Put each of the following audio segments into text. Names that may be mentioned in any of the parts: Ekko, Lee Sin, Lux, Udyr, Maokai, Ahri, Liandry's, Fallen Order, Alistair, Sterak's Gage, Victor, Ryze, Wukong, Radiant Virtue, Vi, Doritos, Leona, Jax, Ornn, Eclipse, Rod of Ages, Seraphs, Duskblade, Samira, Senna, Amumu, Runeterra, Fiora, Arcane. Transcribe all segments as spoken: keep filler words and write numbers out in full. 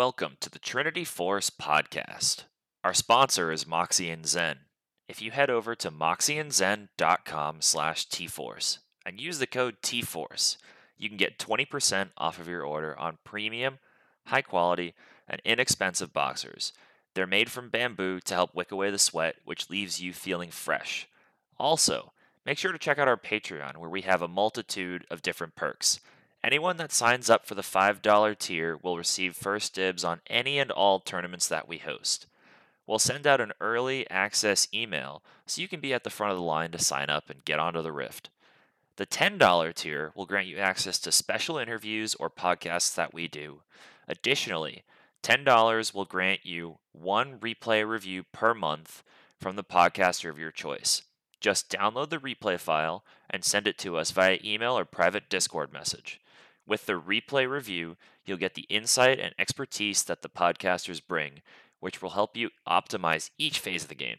Welcome to the Trinity Force Podcast. Our sponsor is Moxie and Zen. If you head over to moxie and zen dot com slash T-Force and use the code T-Force, you can get twenty percent off of your order on premium, high-quality, and inexpensive boxers. They're made from bamboo to help wick away the sweat, which leaves you feeling fresh. Also, make sure to check out our Patreon, where we have a multitude of different perks. Anyone that signs up for the five dollar tier will receive first dibs on any and all tournaments that we host. We'll send out an early access email so you can be at the front of the line to sign up and get onto the rift. The ten dollar tier will grant you access to special interviews or podcasts that we do. Additionally, ten dollars will grant you one replay review per month from the podcaster of your choice. Just download the replay file and send it to us via email or private Discord message. With the replay review, you'll get the insight and expertise that the podcasters bring, which will help you optimize each phase of the game.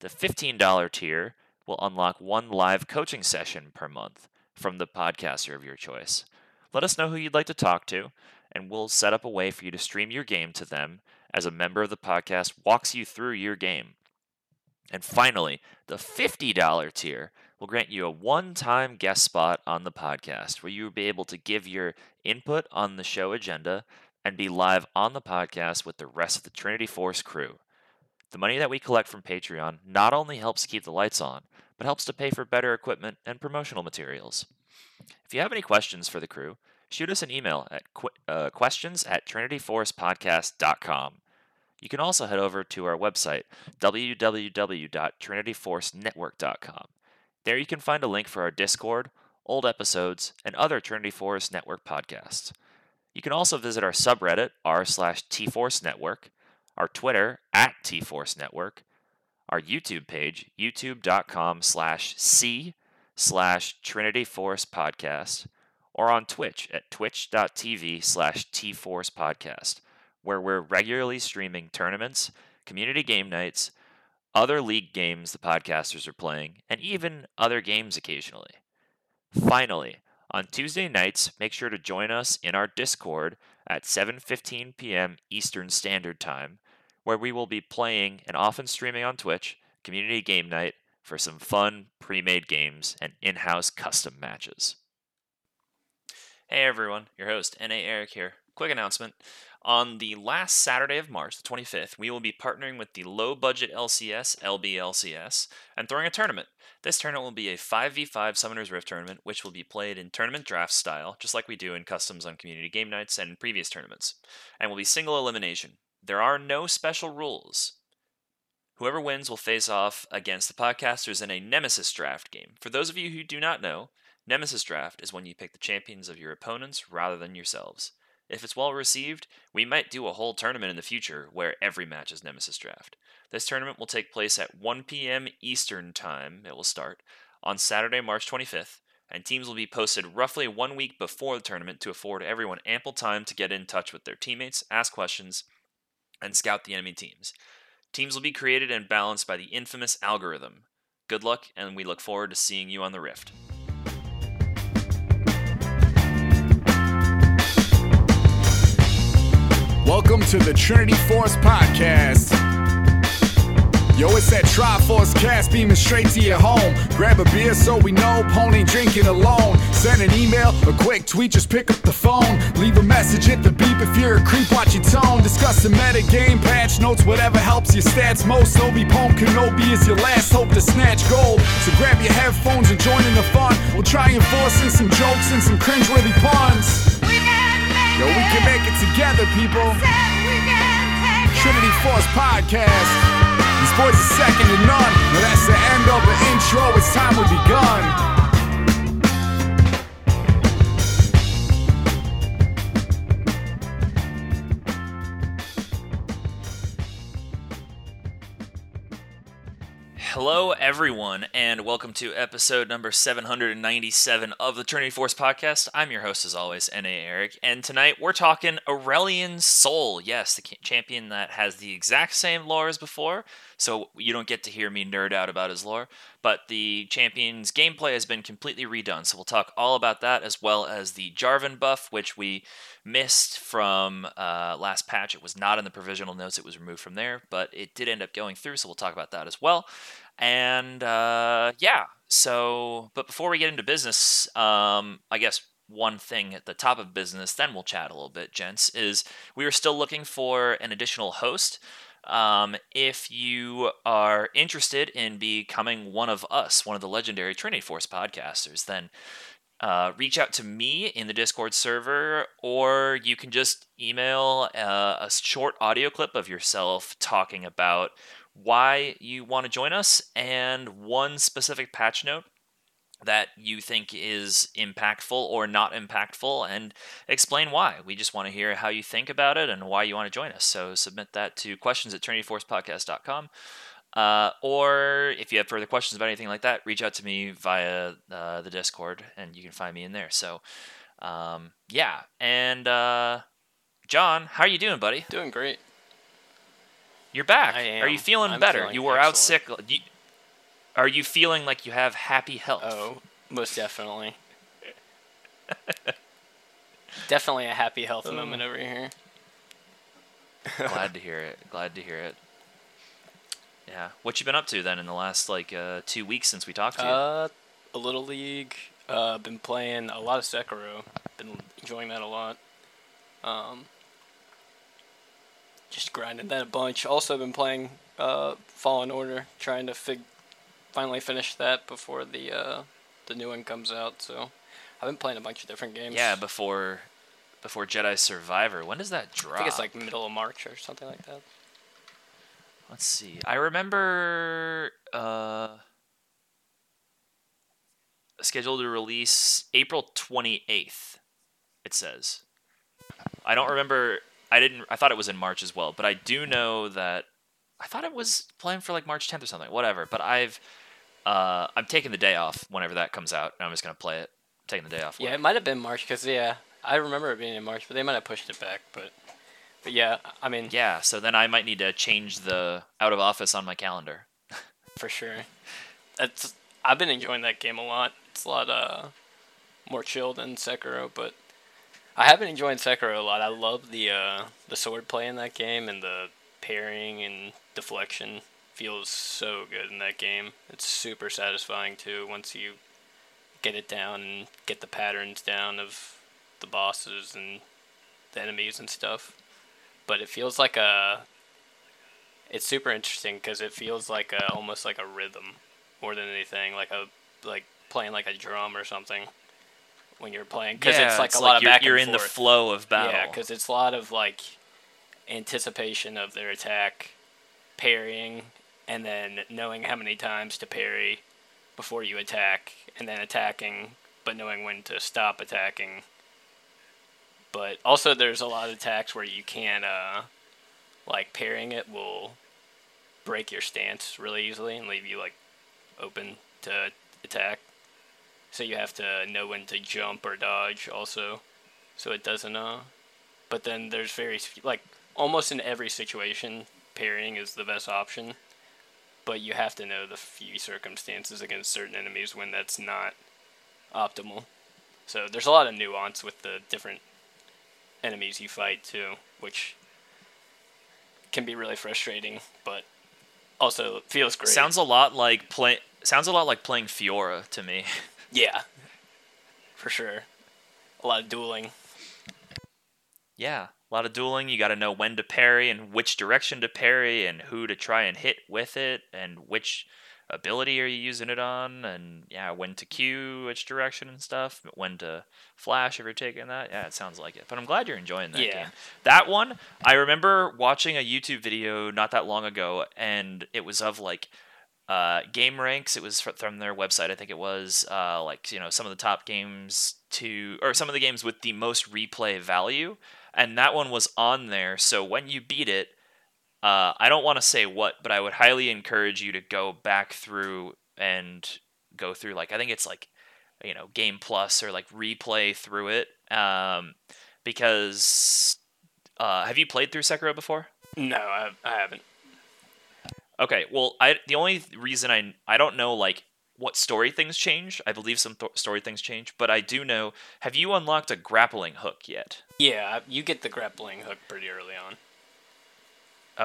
The fifteen dollar tier will unlock one live coaching session per month from the podcaster of your choice. Let us know who you'd like to talk to, and we'll set up a way for you to stream your game to them as a member of the podcast walks you through your game. And finally, the fifty dollar tier will grant you a one-time guest spot on the podcast where you will be able to give your input on the show agenda and be live on the podcast with the rest of the Trinity Force crew. The money that we collect from Patreon not only helps keep the lights on, but helps to pay for better equipment and promotional materials. If you have any questions for the crew, shoot us an email at qu- uh, questions at trinity force podcast dot com. You can also head over to our website, w w w dot trinity force network dot com. There you can find a link for our Discord, old episodes, and other Trinity Force Network podcasts. You can also visit our subreddit, r slash tforcenetwork, our Twitter, at tforcenetwork, our YouTube page, youtube.com slash c slash trinityforcepodcast, or on Twitch at twitch.tv slash tforcepodcast. Where we're regularly streaming tournaments, community game nights, other league games the podcasters are playing, and even other games occasionally. Finally, on Tuesday nights, make sure to join us in our Discord at seven fifteen p.m. Eastern Standard Time, where we will be playing and often streaming on Twitch community game night for some fun pre-made games and in-house custom matches. Hey everyone, your host, N A. Eric here. Quick announcement. On the last Saturday of March, the twenty-fifth, we will be partnering with the low-budget L C S, L B L C S, and throwing a tournament. This tournament will be a five v five Summoner's Rift tournament, which will be played in tournament draft style, just like we do in customs on community game nights and in previous tournaments, and will be single elimination. There are no special rules. Whoever wins will face off against the podcasters in a Nemesis draft game. For those of you who do not know, Nemesis draft is when you pick the champions of your opponents rather than yourselves. If it's well received, we might do a whole tournament in the future where every match is Nemesis Draft. This tournament will take place at one p.m. Eastern Time, it will start, on Saturday, March twenty-fifth, and teams will be posted roughly one week before the tournament to afford everyone ample time to get in touch with their teammates, ask questions, and scout the enemy teams. Teams will be created and balanced by the infamous algorithm. Good luck, and we look forward to seeing you on the Rift. Welcome to the Trinity Force Podcast. Yo, it's that Triforce cast beaming straight to your home. Grab a beer so we know Pone ain't drinking alone. Send an email, a quick tweet, just pick up the phone. Leave a message, hit the beep if you're a creep, watch your tone. Discuss the meta game, patch notes, whatever helps your stats most. Obi Pone Kenobi is your last hope to snatch gold. So grab your headphones and join in the fun. We'll try enforcing some jokes and some cringeworthy puns. Yo, we can make it together, people. Trinity Force Podcast. These boys are second to none. Now that's the end of the intro. It's time we begun. Hello, everyone, and welcome to episode number seven hundred ninety-seven of the Trinity Force podcast. I'm your host, as always, N A. Eric, and tonight we're talking Aurelion Sol. Yes, the champion that has the exact same lore as before, so you don't get to hear me nerd out about his lore, but the champion's gameplay has been completely redone, so we'll talk all about that, as well as the Jarvan buff, which we missed from uh, last patch. It was not in the provisional notes, it was removed from there, but it did end up going through, so we'll talk about that as well. And uh, yeah, so, but before we get into business, um, I guess one thing at the top of business, then we'll chat a little bit, gents, is we are still looking for an additional host. Um, if you are interested in becoming one of us, one of the legendary Trinity Force podcasters, then uh, reach out to me in the Discord server, or you can just email uh, a short audio clip of yourself talking about why you want to join us and one specific patch note that you think is impactful or not impactful, and explain why. We just want to hear how you think about it and why you want to join us. So submit that to questions at trinity force podcast dot com. Uh, or if you have further questions about anything like that, reach out to me via uh, the Discord, and you can find me in there. So, um, yeah. And uh, John, how are you doing, buddy? Doing great. You're back. I am. Are you feeling I'm better? Feeling you were excellent. Out sick. You, are you feeling like you have happy health? Oh, most definitely. Definitely a happy health um, moment over here. Glad to hear it. Glad to hear it. Yeah. What you been up to then in the last like uh, two weeks since we talked to you? Uh, a little league. Uh, been playing a lot of Sekiro. Been enjoying that a lot. Um. Just grinded that a bunch. Also been playing uh, Fallen Order, trying to fig- finally finish that before the uh, the new one comes out. So I've been playing a bunch of different games. Yeah, before before Jedi Survivor. When does that drop? I think it's like middle of March or something like that. Let's see. I remember uh, scheduled to release April twenty-eighth, it says. I don't remember... I didn't. I thought it was in March as well, but I do know that I thought it was planned for like March tenth or something. Whatever. But I've uh, I'm taking the day off whenever that comes out, and I'm just gonna play it. I'm taking the day off. Whenever. Yeah, it might have been March because yeah, I remember it being in March, but they might have pushed it back. But but yeah, I mean yeah. So then I might need to change the out of office on my calendar. For sure. That's I've been enjoying that game a lot. It's a lot uh, more chill than Sekiro, but. I have been enjoying Sekiro a lot. I love the uh, the sword play in that game, and the parrying and deflection feels so good in that game. It's super satisfying too once you get it down and get the patterns down of the bosses and the enemies and stuff. But it feels like a it's super interesting because it feels like a, almost like a rhythm more than anything, like a like playing like a drum or something. When you're playing, because yeah, it's like it's a like lot of back and forth. You're in the flow of battle. Yeah, because it's a lot of like anticipation of their attack, parrying, and then knowing how many times to parry before you attack, and then attacking, but knowing when to stop attacking. But also, there's a lot of attacks where you can't, uh, like parrying it will break your stance really easily and leave you like open to attack. So you have to know when to jump or dodge also. So it doesn't, uh... But then there's very... Like, almost in every situation, parrying is the best option. But you have to know the few circumstances against certain enemies when that's not optimal. So there's a lot of nuance with the different enemies you fight, too. Which can be really frustrating, but also feels great. Sounds a lot like play- Sounds a lot like playing Fiora to me. Yeah, for sure. A lot of dueling. Yeah, a lot of dueling. You got to know when to parry and which direction to parry and who to try and hit with it and which ability are you using it on and, yeah, when to Q, which direction and stuff, but when to flash if you're taking that. Yeah, it sounds like it. But I'm glad you're enjoying that yeah. game. That one, I remember watching a YouTube video not that long ago, and it was of, like, Uh, game ranks. It was from their website. I think it was uh, like you know some of the top games to or some of the games with the most replay value, and that one was on there. So when you beat it, Uh, I don't want to say what, but I would highly encourage you to go back through and go through, like, I think it's like, you know, Game Plus or like replay through it. Um, because uh, have you played through Sekiro before? No, I, I haven't. Okay, well, I the only reason I I don't know like what story things change. I believe some th- story things change, but I do know. Have you unlocked a grappling hook yet? Yeah, you get the grappling hook pretty early on.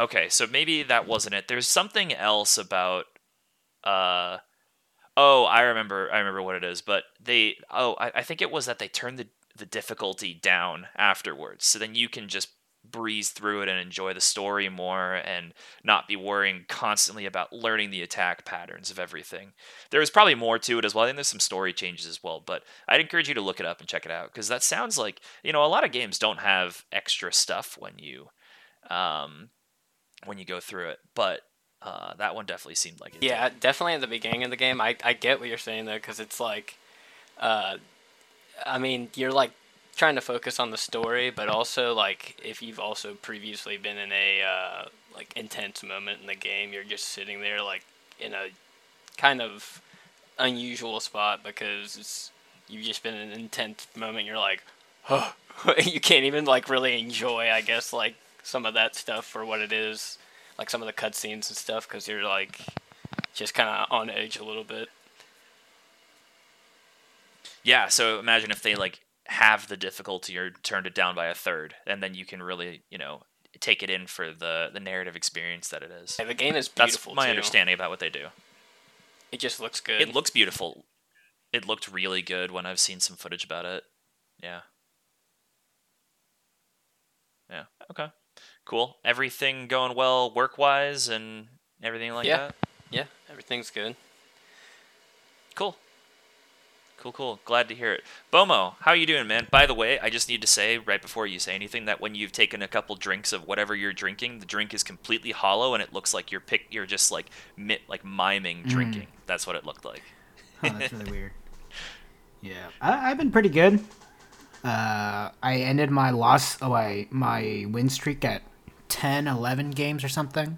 Okay, so maybe that wasn't it. There's something else about. Uh, oh, I remember. I remember what it is. But they. Oh, I, I think it was that they turned the the difficulty down afterwards, so then you can just breeze through it and enjoy the story more and not be worrying constantly about learning the attack patterns of everything. There was probably more to it as well. I think there's some story changes as well, but I'd encourage you to look it up and check it out, because that sounds like, you know, a lot of games don't have extra stuff when you um, when you go through it, but uh, that one definitely seemed like it. Yeah, did. Definitely at the beginning of the game. I, I get what you're saying though, because it's like uh, I mean, you're like trying to focus on the story, but also like if you've also previously been in a uh, like intense moment in the game, you're just sitting there like in a kind of unusual spot because it's, you've just been in an intense moment. You're like, oh, you can't even like really enjoy, I guess, like some of that stuff for what it is, like some of the cutscenes and stuff, because you're like just kind of on edge a little bit. Yeah. So imagine if they like have the difficulty or turned it down by a third, and then you can really, you know, take it in for the, the narrative experience that it is. Yeah, the game is beautiful. That's my too. understanding about what they do. It just looks good. It looks beautiful. It looked really good when I've seen some footage about it. Yeah. Yeah. Okay. Cool. Everything going well work-wise and everything like yeah. that? Yeah. Everything's good. Cool. Cool, cool. Glad to hear it. Bomo, how you doing, man? By the way, I just need to say right before you say anything that when you've taken a couple drinks of whatever you're drinking, the drink is completely hollow and it looks like you're pick. You're just like mit, like miming mm. drinking. That's what it looked like. Oh, that's really weird. Yeah, I- I've been pretty good. Uh, I ended my loss, oh, I, my win streak at ten, eleven games or something.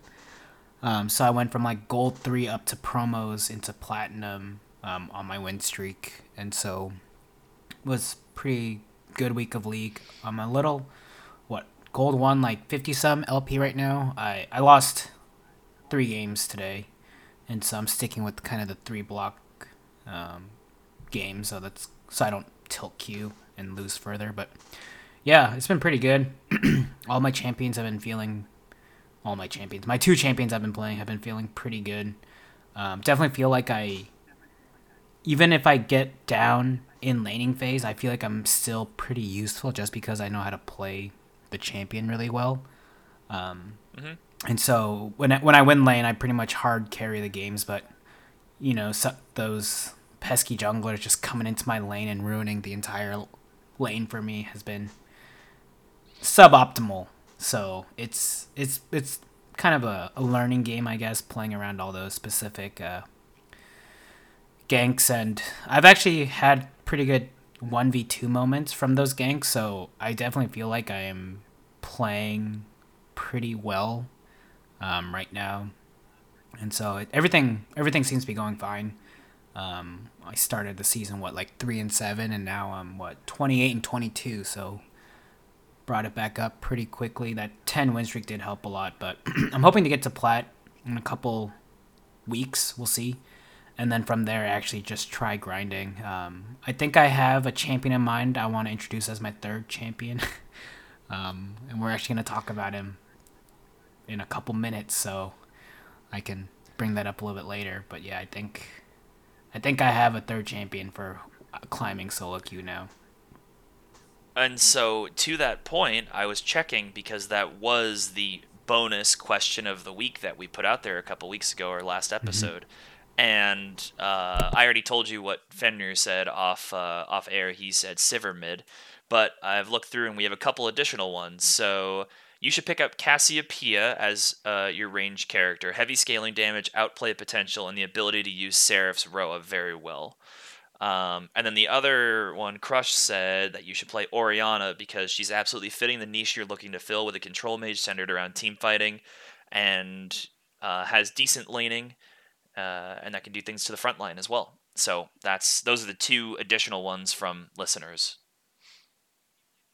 Um, so I went from like gold three up to promos into platinum. Um, on my win streak, and so it was pretty good week of league. I'm a little, what, gold one, like fifty-some L P right now. I, I lost three games today, and so I'm sticking with kind of the three-block um, game, so that's so I don't tilt queue and lose further. But, yeah, it's been pretty good. all my champions have been feeling, all my champions, my two champions I've been playing have been feeling pretty good. Um, definitely feel like I... Even if I get down in laning phase, I feel like I'm still pretty useful just because I know how to play the champion really well. Um, mm-hmm. And so when I, when I win lane, I pretty much hard carry the games. But, you know, so those pesky junglers just coming into my lane and ruining the entire lane for me has been suboptimal. So it's it's it's kind of a, a learning game, I guess, playing around all those specific... Uh, ganks, and I've actually had pretty good one v two moments from those ganks, so I definitely feel like I am playing pretty well um, right now, and so it, everything everything seems to be going fine. Um, I started the season what like three and seven, and now I'm what twenty-eight and twenty-two, so brought it back up pretty quickly. That ten win streak did help a lot, but I'm hoping to get to plat in a couple weeks. We'll see. And then from there, actually just try grinding. Um, I think I have a champion in mind I want to introduce as my third champion. um, and we're actually going to talk about him in a couple minutes, so I can bring that up a little bit later. But yeah, I think I think I have a third champion for climbing solo queue now. And so to that point, I was checking because that was the bonus question of the week that we put out there a couple weeks ago or last episode. Mm-hmm. And uh, I already told you what Fenrir said off uh, off air. He said Sivermid, but I've looked through and we have a couple additional ones. So you should pick up Cassiopeia as uh, your range character. Heavy scaling damage, outplay potential, and the ability to use Seraph's Roa very well. Um, and then the other one, Crush, said that you should play Orianna because she's absolutely fitting the niche you're looking to fill with a control mage centered around teamfighting. and uh, has decent laning, uh, and that can do things to the front line as well. So that's those are the two additional ones from listeners.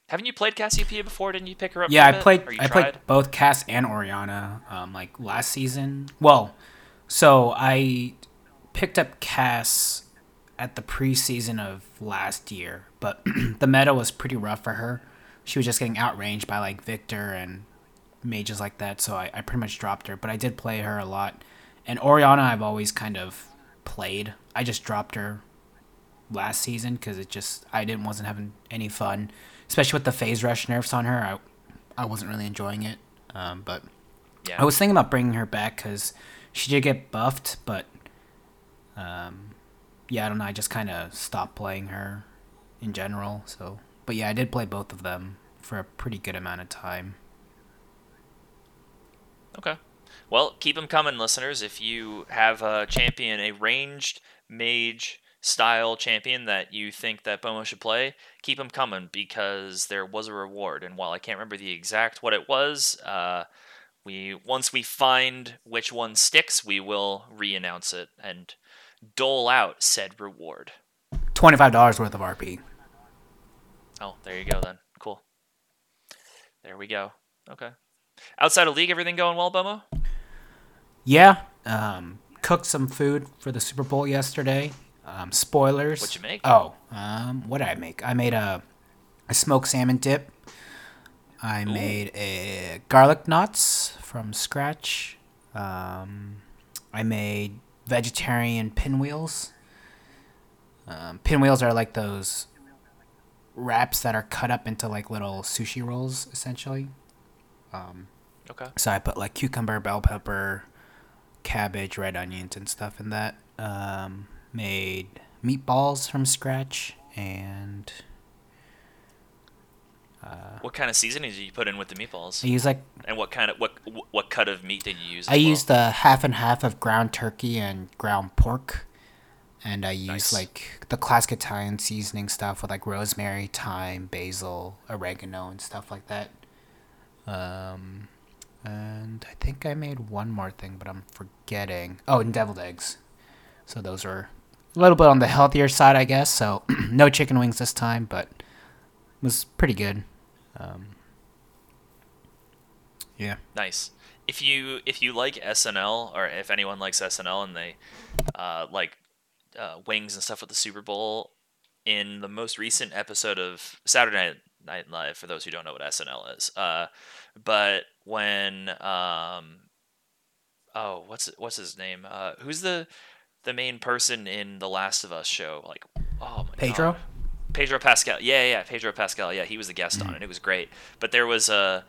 Haven't you played Cassiopeia before? Didn't you pick her up? Yeah, I played. I tried? played both Cass and Orianna, um, like last season. Well, so I picked up Cass at the preseason of last year, but the meta was pretty rough for her. She was just getting outranged by like Victor and mages like that, so I, I pretty much dropped her. But I did play her a lot, and Orianna I've always kind of played. I just dropped her last season because it just I didn't wasn't having any fun. Especially with the phase rush nerfs on her, I, I wasn't really enjoying it. Um, but yeah. I was thinking about bringing her back because she did get buffed. But um, yeah, I don't know. I just kind of stopped playing her in general. So, but yeah, I did play both of them for a pretty good amount of time. Okay. Well, keep them coming, listeners. If you have a champion, a ranged mage style champion that you think that Bomo should play, keep them coming because there was a reward. And while I can't remember the exact what it was, uh, we once we find which one sticks, we will re-announce it and dole out said reward. twenty-five dollars worth of R P. Oh, there you go then. Cool. There we go. Okay. Outside of League, everything going well, Bomo? Yeah. Um, cooked some food for the Super Bowl yesterday. Um, spoilers. What'd you make? Oh, um, what did I make? I made a, a smoked salmon dip. I Ooh. made a garlic knots from scratch. Um, I made vegetarian pinwheels. Um, pinwheels are like those wraps that are cut up into like little sushi rolls, essentially. Um, okay. So I put like cucumber, bell pepper, cabbage, red onions, and stuff in that. Um... Made meatballs from scratch, and uh, what kind of seasoning did you put in with the meatballs? I use like, and what kind of what what cut of meat did you use? I well? used the half and half of ground turkey and ground pork, and I used nice. like the classic Italian seasoning stuff with like rosemary, thyme, basil, oregano, and stuff like that. Um, and I think I made one more thing, but I'm forgetting. Oh, and deviled eggs. So those are a little bit on the healthier side, I guess. So no chicken wings this time, but it was pretty good. Um, yeah. Nice. If you if you like S N L, or if anyone likes S N L and they uh, like uh, wings and stuff with the Super Bowl, in the most recent episode of Saturday Night Live, for those who don't know what S N L is, uh, but when um, oh, what's what's his name? Uh, who's the The main person in The Last of Us show, like, oh my Pedro? God. Pedro Pascal. Yeah, yeah, Pedro Pascal. Yeah, he was the guest mm-hmm. on it. It was great. But there was a,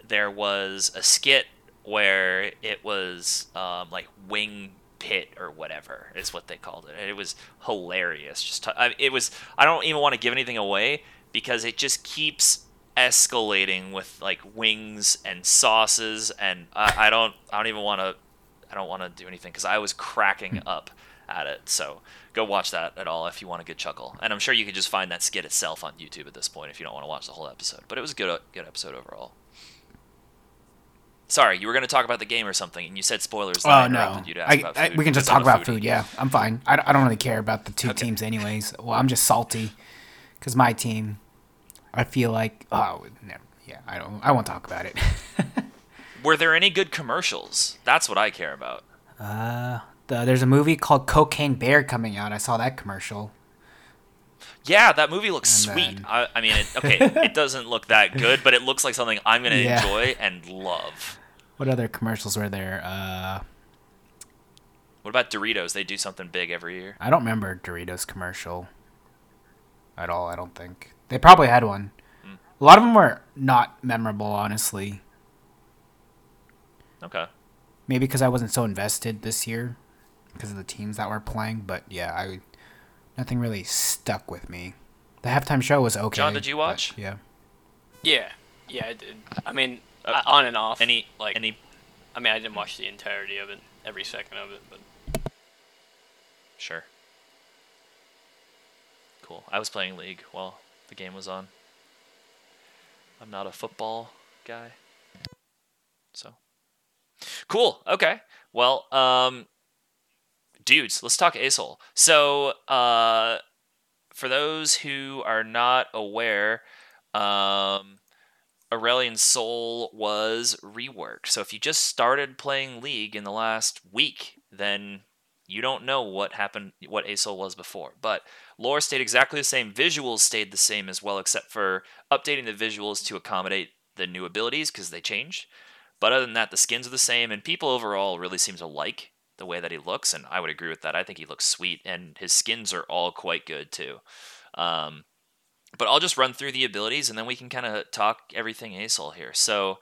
there was a skit where it was um, like Wing Pit or whatever is what they called it. And it was hilarious. Just t- I, it was. I don't even want to give anything away because it just keeps escalating with like wings and sauces, and I, I don't. I don't even want to. I don't want to do anything because I was cracking up at it. So go watch that at all if you want a good chuckle. And I'm sure you can just find that skit itself on YouTube at this point if you don't want to watch the whole episode. But it was a good, good episode overall. Sorry, you were going to talk about the game or something, and you said spoilers. Oh, uh, no. You to ask I, about food. I, we can just talk about food, yeah. I'm fine. I, I don't really care about the two okay. teams anyways. Well, I'm just salty because my team, I feel like, oh, no, yeah, I don't. I won't talk about it. Were there any good commercials? That's what I care about. Uh, the, there's a movie called Cocaine Bear coming out. I saw that commercial. Yeah, that movie looks and sweet. Then... I, I mean, it, okay, it doesn't look that good, but it looks like something I'm going to yeah. enjoy and love. What other commercials were there? Uh, what about Doritos? They do something big every year. I don't remember Doritos commercial at all, I don't think. They probably had one. Mm. A lot of them were not memorable, honestly. Okay. Maybe because I wasn't so invested this year because of the teams that were playing, but yeah, I nothing really stuck with me. The halftime show was okay. John, did you watch? Yeah. Yeah, yeah. I did. I mean, uh, on and off. Any like any? I mean, I didn't watch the entirety of it, every second of it, but sure. Cool. I was playing League while the game was on. I'm not a football guy, so. Cool. Okay. Well, um, dudes, let's talk Azir. So, uh, for those who are not aware, um, Aurelion Sol was reworked. So if you just started playing League in the last week, then you don't know what happened, what Azir was before. But lore stayed exactly the same. Visuals stayed the same as well, except for updating the visuals to accommodate the new abilities because they changed. But other than that, the skins are the same, and people overall really seem to like the way that he looks, and I would agree with that. I think he looks sweet, and his skins are all quite good too. Um, but I'll just run through the abilities, and then we can kind of talk everything Azir here. So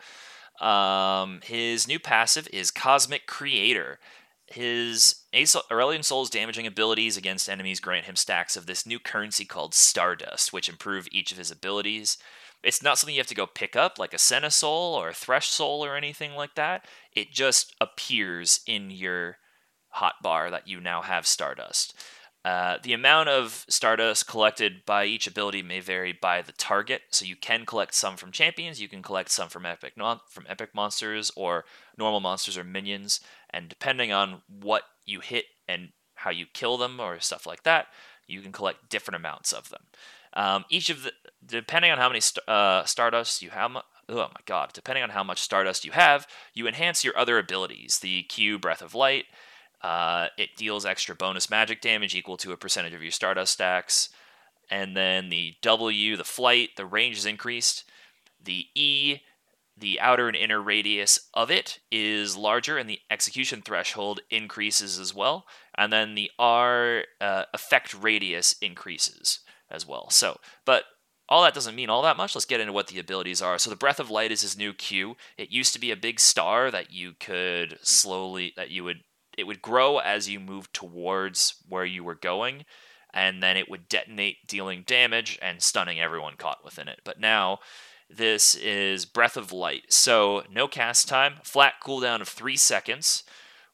um, his new passive is Cosmic Creator. His Azir, Aurelion Sol's damaging abilities against enemies grant him stacks of this new currency called Stardust, which improve each of his abilities. It's not something you have to go pick up, like a Senna soul or a Thresh soul or anything like that. It just appears in your hotbar that you now have Stardust. Uh, the amount of Stardust collected by each ability may vary by the target, so you can collect some from champions, you can collect some from epic non- from epic monsters or normal monsters or minions, and depending on what you hit and how you kill them or stuff like that, you can collect different amounts of them. Um, each of the, depending on how many st- uh, Stardust you have, oh my god, depending on how much Stardust you have, you enhance your other abilities. The Q, Breath of Light, uh, it deals extra bonus magic damage equal to a percentage of your Stardust stacks. And then the W, the Flight, the range is increased. The E, the outer and inner radius of it is larger, and the execution threshold increases as well. And then the R, uh, effect radius increases as well. So, but all that doesn't mean all that much. Let's get into what the abilities are. So the Breath of Light is his new Q. It used to be a big star that you could slowly, that you would, it would grow as you moved towards where you were going, and then it would detonate, dealing damage and stunning everyone caught within it. But now this is Breath of Light. So no cast time, flat cooldown of three seconds,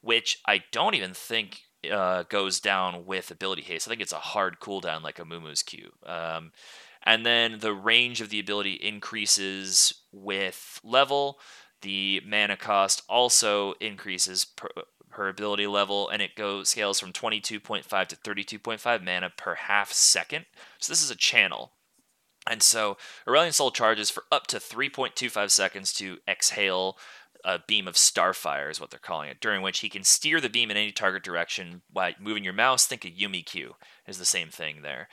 which I don't even think Uh, goes down with ability haste. I think it's a hard cooldown like a Mumu's Q. Um, and then the range of the ability increases with level. The mana cost also increases per, per ability level, and it goes scales from twenty-two point five to thirty-two point five mana per half second. So this is a channel. And so Aurelion Sol charges for up to three point two five seconds to exhale a beam of starfire is what they're calling it, during which he can steer the beam in any target direction by moving your mouse. Think of Yumi Q is the same thing there.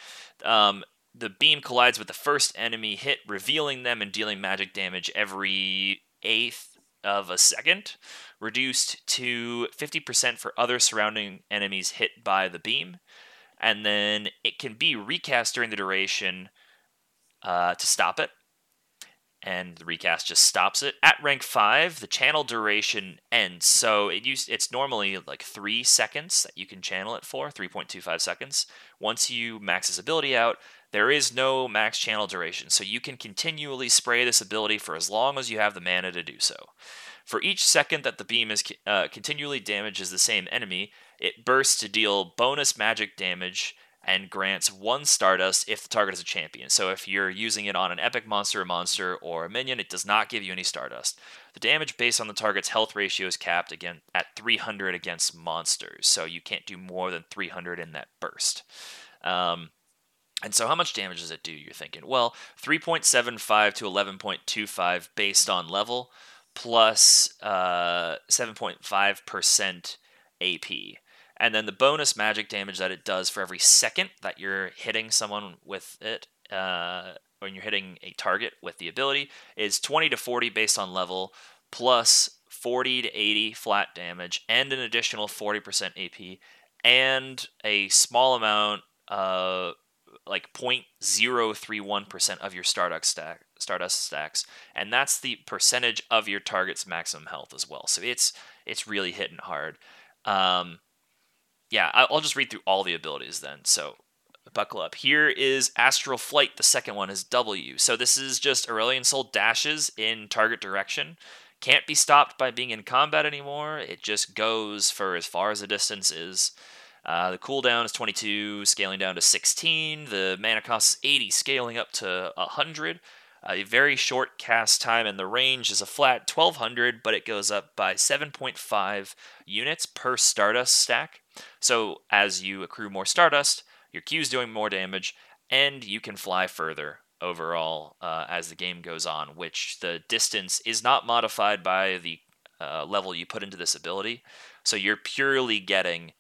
Um, the beam collides with the first enemy hit, revealing them and dealing magic damage every eighth of a second, reduced to fifty percent for other surrounding enemies hit by the beam. And then it can be recast during the duration uh, to stop it. And the recast just stops it. At rank five, the channel duration ends. So it used, it's normally like three seconds that you can channel it for, three point two five seconds. Once you max this ability out, there is no max channel duration. So you can continually spray this ability for as long as you have the mana to do so. For each second that the beam is uh, continually damages the same enemy, it bursts to deal bonus magic damage and grants one Stardust if the target is a champion. So if you're using it on an epic monster, a monster, or a minion, it does not give you any Stardust. The damage based on the target's health ratio is capped again at three hundred against monsters, so you can't do more than three hundred in that burst. Um, and so how much damage does it do, you're thinking? Well, three point seven five to eleven point two five based on level, plus uh, seven point five percent A P. And then the bonus magic damage that it does for every second that you're hitting someone with it, uh, when you're hitting a target with the ability, is twenty to forty based on level, plus forty to eighty flat damage, and an additional forty percent A P, and a small amount, uh, like zero point zero three one percent of your Stardust stack, Stardust stacks, and that's the percentage of your target's maximum health as well. So it's it's really hitting hard. Um, Yeah, I'll just read through all the abilities then, so buckle up. Here is Astral Flight. The second one is W. So this is just Aurelion Sol dashes in target direction. Can't be stopped by being in combat anymore. It just goes for as far as the distance is. Uh, the cooldown is twenty-two, scaling down to sixteen. The mana cost is eighty, scaling up to one hundred. a very short cast time, and the range is a flat twelve hundred, but it goes up by seven point five units per Stardust stack. So as you accrue more Stardust, your Q's doing more damage, and you can fly further overall uh, as the game goes on, which the distance is not modified by the uh, level you put into this ability. So you're purely getting,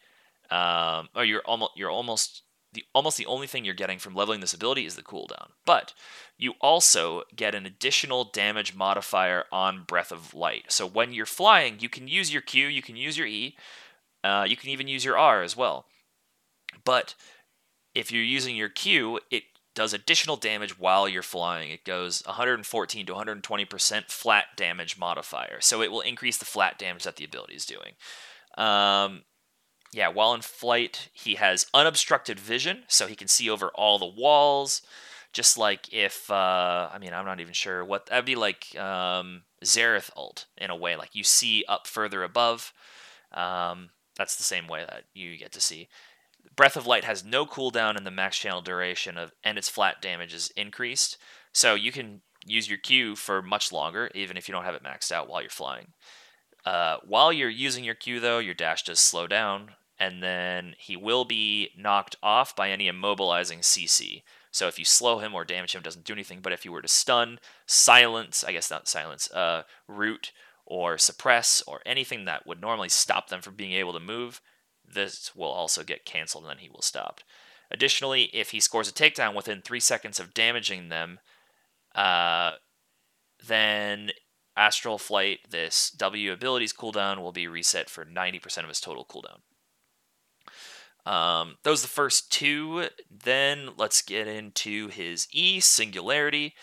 um, or you're almost, you're almost the almost the only thing you're getting from leveling this ability is the cooldown. But you also get an additional damage modifier on Breath of Light. So when you're flying, you can use your Q, you can use your E, uh, you can even use your R as well. But if you're using your Q, it does additional damage while you're flying. It goes one hundred fourteen to one hundred twenty percent flat damage modifier. So it will increase the flat damage that the ability is doing. Um, yeah, while in flight, he has unobstructed vision, so he can see over all the walls. Just like if, uh, I mean, I'm not even sure what, that'd be like um, Xerath ult in a way. Like you see up further above. Um, that's the same way that you get to see. Breath of Light has no cooldown in the max channel duration, of, and its flat damage is increased. So you can use your Q for much longer, even if you don't have it maxed out while you're flying. Uh, while you're using your Q, though, your dash does slow down, and then he will be knocked off by any immobilizing C C. So if you slow him or damage him, it doesn't do anything. But if you were to stun, silence, I guess not silence, uh, root, or suppress, or anything that would normally stop them from being able to move, this will also get canceled, and then he will stop. Additionally, if he scores a takedown within three seconds of damaging them, uh, then Astral Flight, this W ability's cooldown, will be reset for ninety percent of his total cooldown. Um, those are the first two. Then let's get into his E, Singularity.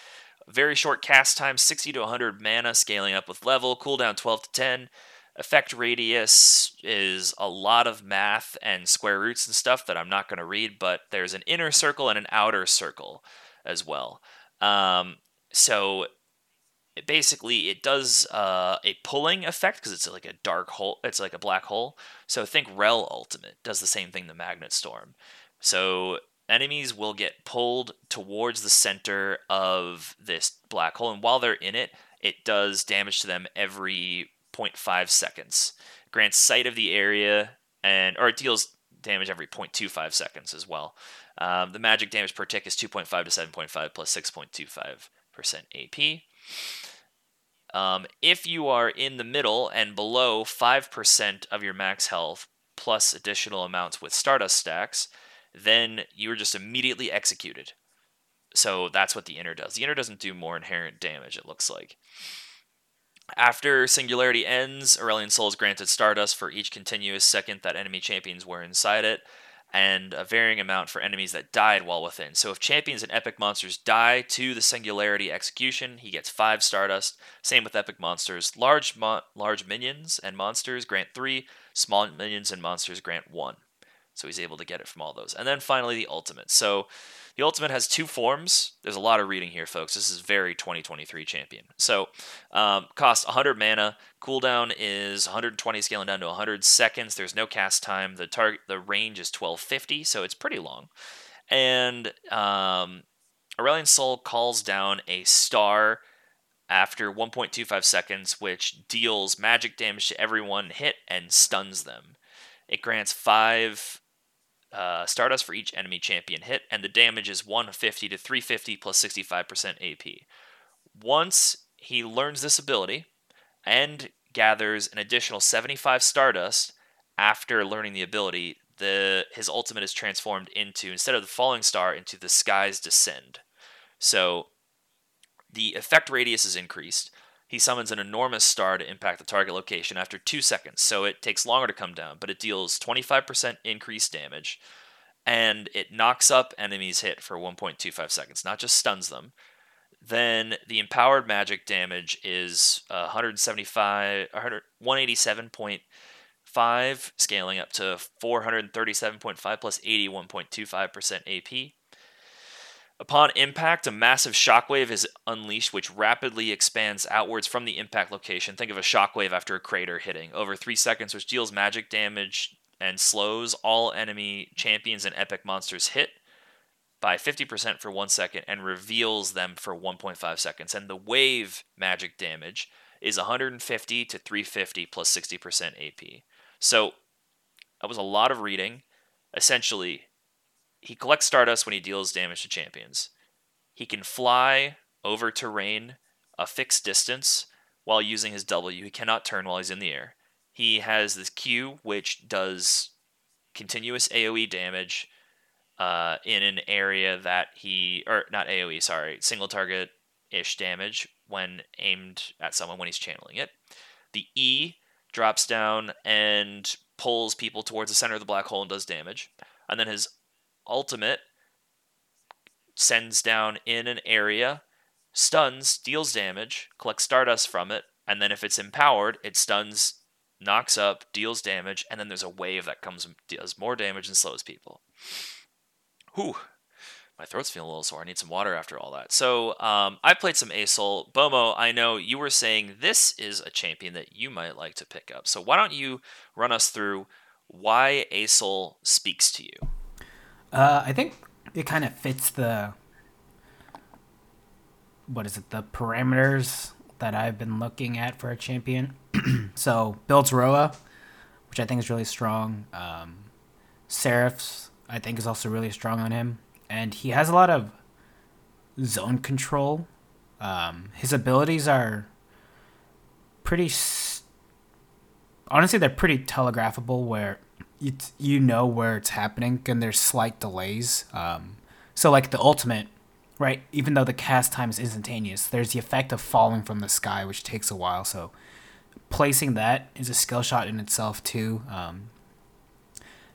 Very short cast time, sixty to one hundred mana, scaling up with level. Cooldown twelve to ten. Effect radius is a lot of math and square roots and stuff that I'm not going to read, but there's an inner circle and an outer circle as well. Um, so it basically, it does uh, a pulling effect because it's like a dark hole. It's like a black hole. So think Rel Ultimate does the same thing, the Magnet Storm. So enemies will get pulled towards the center of this black hole, and while they're in it, it does damage to them every zero point five seconds, grants sight of the area, and or it deals damage every zero point two five seconds as well. Um, the magic damage per tick is two point five to seven point five plus six point two five percent A P. Um, if you are in the middle and below five percent of your max health plus additional amounts with Stardust stacks, then you are just immediately executed. So that's what the inner does. The inner doesn't do more inherent damage, it looks like. After Singularity ends, Aurelion Sol is granted Stardust for each continuous second that enemy champions were inside it, and a varying amount for enemies that died while within. So if champions and epic monsters die to the Singularity execution, he gets five Stardust. Same with epic monsters. Large mo- large minions and monsters grant three. Small minions and monsters grant one. So he's able to get it from all those. And then finally the ultimate. So the ultimate has two forms. There's a lot of reading here, folks. This is very twenty twenty-three champion. So um, cost one hundred mana. Cooldown is one hundred twenty, scaling down to one hundred seconds. There's no cast time. The target, the range is twelve fifty, so it's pretty long. And um, Aurelion Sol calls down a star after one point two five seconds, which deals magic damage to everyone hit and stuns them. It grants five Uh, Stardust for each enemy champion hit, and the damage is one hundred fifty to three hundred fifty plus sixty-five percent A P. Once he learns this ability and gathers an additional seventy-five Stardust after learning the ability, the his ultimate is transformed into, instead of the Falling Star, into the Sky's Descend. So the effect radius is increased. He summons an enormous star to impact the target location after two seconds, so it takes longer to come down, but it deals twenty-five percent increased damage, and it knocks up enemies hit for one point two five seconds, not just stuns them. Then the empowered magic damage is one hundred seventy-five, one hundred eighty-seven point five, scaling up to four hundred thirty-seven point five plus eighty-one point two five percent A P. Upon impact, a massive shockwave is unleashed, which rapidly expands outwards from the impact location. Think of a shockwave after a crater hitting. Over three seconds, which deals magic damage and slows all enemy champions and epic monsters hit. by fifty percent for one second and reveals them for one point five seconds. And the wave magic damage is one hundred fifty to three hundred fifty plus sixty percent A P. So that was a lot of reading. Essentially, he collects Stardust when he deals damage to champions. He can fly over terrain a fixed distance while using his W. He cannot turn while he's in the air. He has this Q, which does continuous AoE damage uh, in an area that he... Or, not AoE, sorry. Single target-ish damage when aimed at someone when he's channeling it. The E drops down and pulls people towards the center of the black hole and does damage. And then his ultimate sends down in an area, stuns, deals damage, collects Stardust from it, and then if it's empowered, it stuns, knocks up, deals damage, and then there's a wave that comes and does more damage and slows people. Whew. My throat's feeling a little sore. I need some water after all that. So um, I played some Asol. Bomo, I know you were saying this is a champion that you might like to pick up. So why don't you run us through why Asol speaks to you? Uh, I think it kind of fits the, what is it, the parameters that I've been looking at for a champion. So builds Roa, which I think is really strong. Um, Seraphs, I think, is also really strong on him. And he has a lot of zone control. Um, his abilities are pretty... S- Honestly, they're pretty telegraphable where... You, t- you know where it's happening, and there's slight delays. Um, so, like, the ultimate, right, even though the cast time is instantaneous, there's the effect of falling from the sky, which takes a while. So, placing that is a skill shot in itself, too. Um,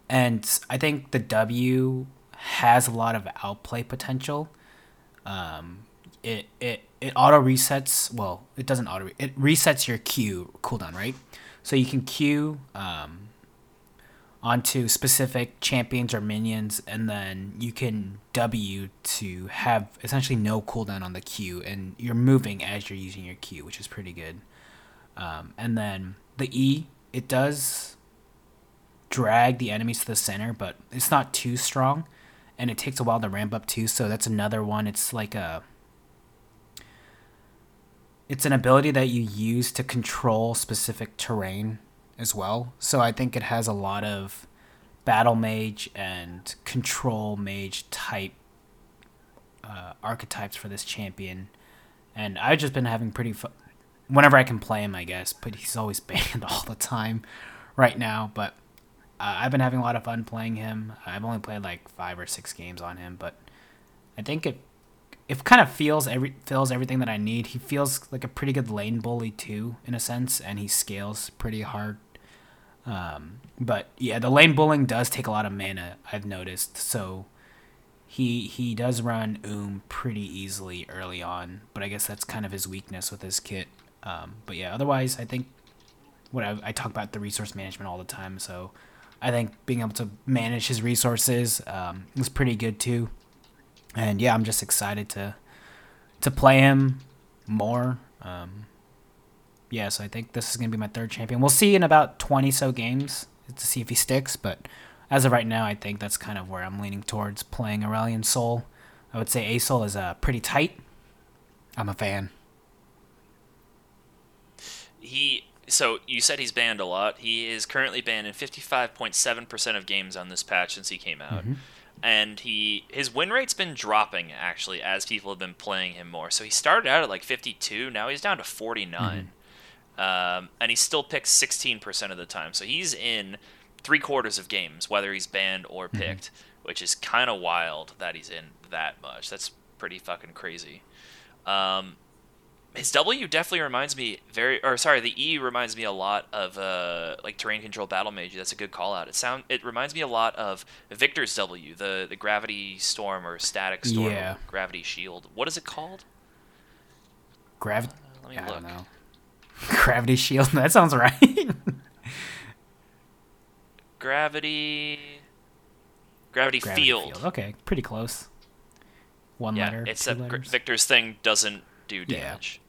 and I think the W has a lot of outplay potential. Um, it, it, it auto-resets. Well, it doesn't auto-resets. It resets your Q cooldown, right? So, you can Q... Um, onto specific champions or minions, and then you can W to have essentially no cooldown on the Q, and you're moving as you're using your Q, which is pretty good. Um, and then the E, it does drag the enemies to the center, but it's not too strong, and it takes a while to ramp up too, so that's another one. It's like a... It's an ability that you use to control specific terrain as well. So I think it has a lot of battle mage and control mage type uh, archetypes for this champion. And I've just been having pretty fun whenever I can play him, I guess, but he's always banned all the time right now. But uh, I've been having a lot of fun playing him. I've only played like five or six games on him, but I think it it kind of feels every fills everything that I need. He feels like a pretty good lane bully too, in a sense, and he scales pretty hard. Um, but yeah, the lane bullying does take a lot of mana, I've noticed. So he he does run Oom pretty easily early on, but I guess that's kind of his weakness with his kit. Um, but yeah, otherwise, I think what I, I talk about the resource management all the time. So I think being able to manage his resources um, is pretty good too. And yeah, I'm just excited to to play him more. Um, Yeah, so I think this is going to be my third champion. We'll see in about twenty so games to see if he sticks, but as of right now, I think that's kind of where I'm leaning towards playing Aurelion Sol. I would say Asol is uh, pretty tight. I'm a fan. He So you said he's banned a lot. He is currently banned in fifty-five point seven percent of games on this patch since he came out. Mm-hmm. And he his win rate's been dropping, actually, as people have been playing him more. So he started out at like fifty-two. Now he's down to forty-nine. Mm-hmm. Um, and he still picks sixteen percent of the time. So he's in three quarters of games, whether he's banned or picked, mm-hmm. which is kind of wild that he's in that much. That's pretty fucking crazy. Um, his W definitely reminds me very, or sorry, the E reminds me a lot of, uh, like terrain control battle mage. That's a good call out. It sound, it reminds me a lot of Victor's W, the, the gravity storm or static storm, yeah. or gravity shield. What is it called? Gravity. Uh, let me I look. Don't know. Gravity shield. That sounds right. Gravity. Gravity, Gravity field. field. Okay, pretty close. One yeah, letter. It's that Gr- Victor's thing doesn't do damage.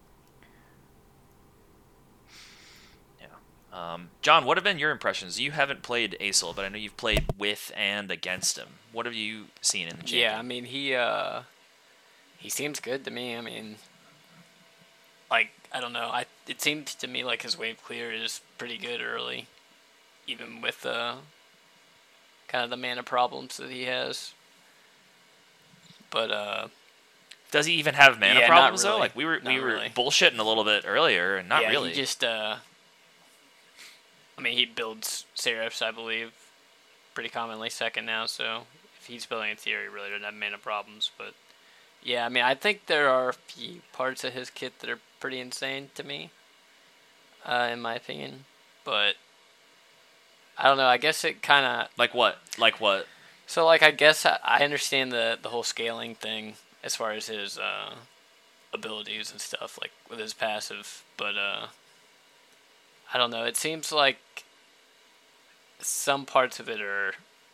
Yeah. yeah. Um, John, what have been your impressions? You haven't played Acel, but I know you've played with and against him. What have you seen in the champion? Yeah, I mean, he uh, he seems good to me. I mean, like, I don't know. I It seems to me like his wave clear is pretty good early, even with uh, kind of the mana problems that he has. But, uh... does he even have mana yeah, problems, really. though? Like, we were not we were really. bullshitting a little bit earlier, and not yeah, really. Yeah, he just, uh... I mean, he builds Seraphs, I believe, pretty commonly second now, so if he's building in theory, he really doesn't have mana problems, but... yeah, I mean, I think there are a few parts of his kit that are pretty insane to me, uh, in my opinion, but... I don't know, I guess it kind of... Like what? Like what? So, like, I guess I, I understand the, the whole scaling thing as far as his uh, abilities and stuff, like, with his passive, but, uh, I don't know. It seems like some parts of it are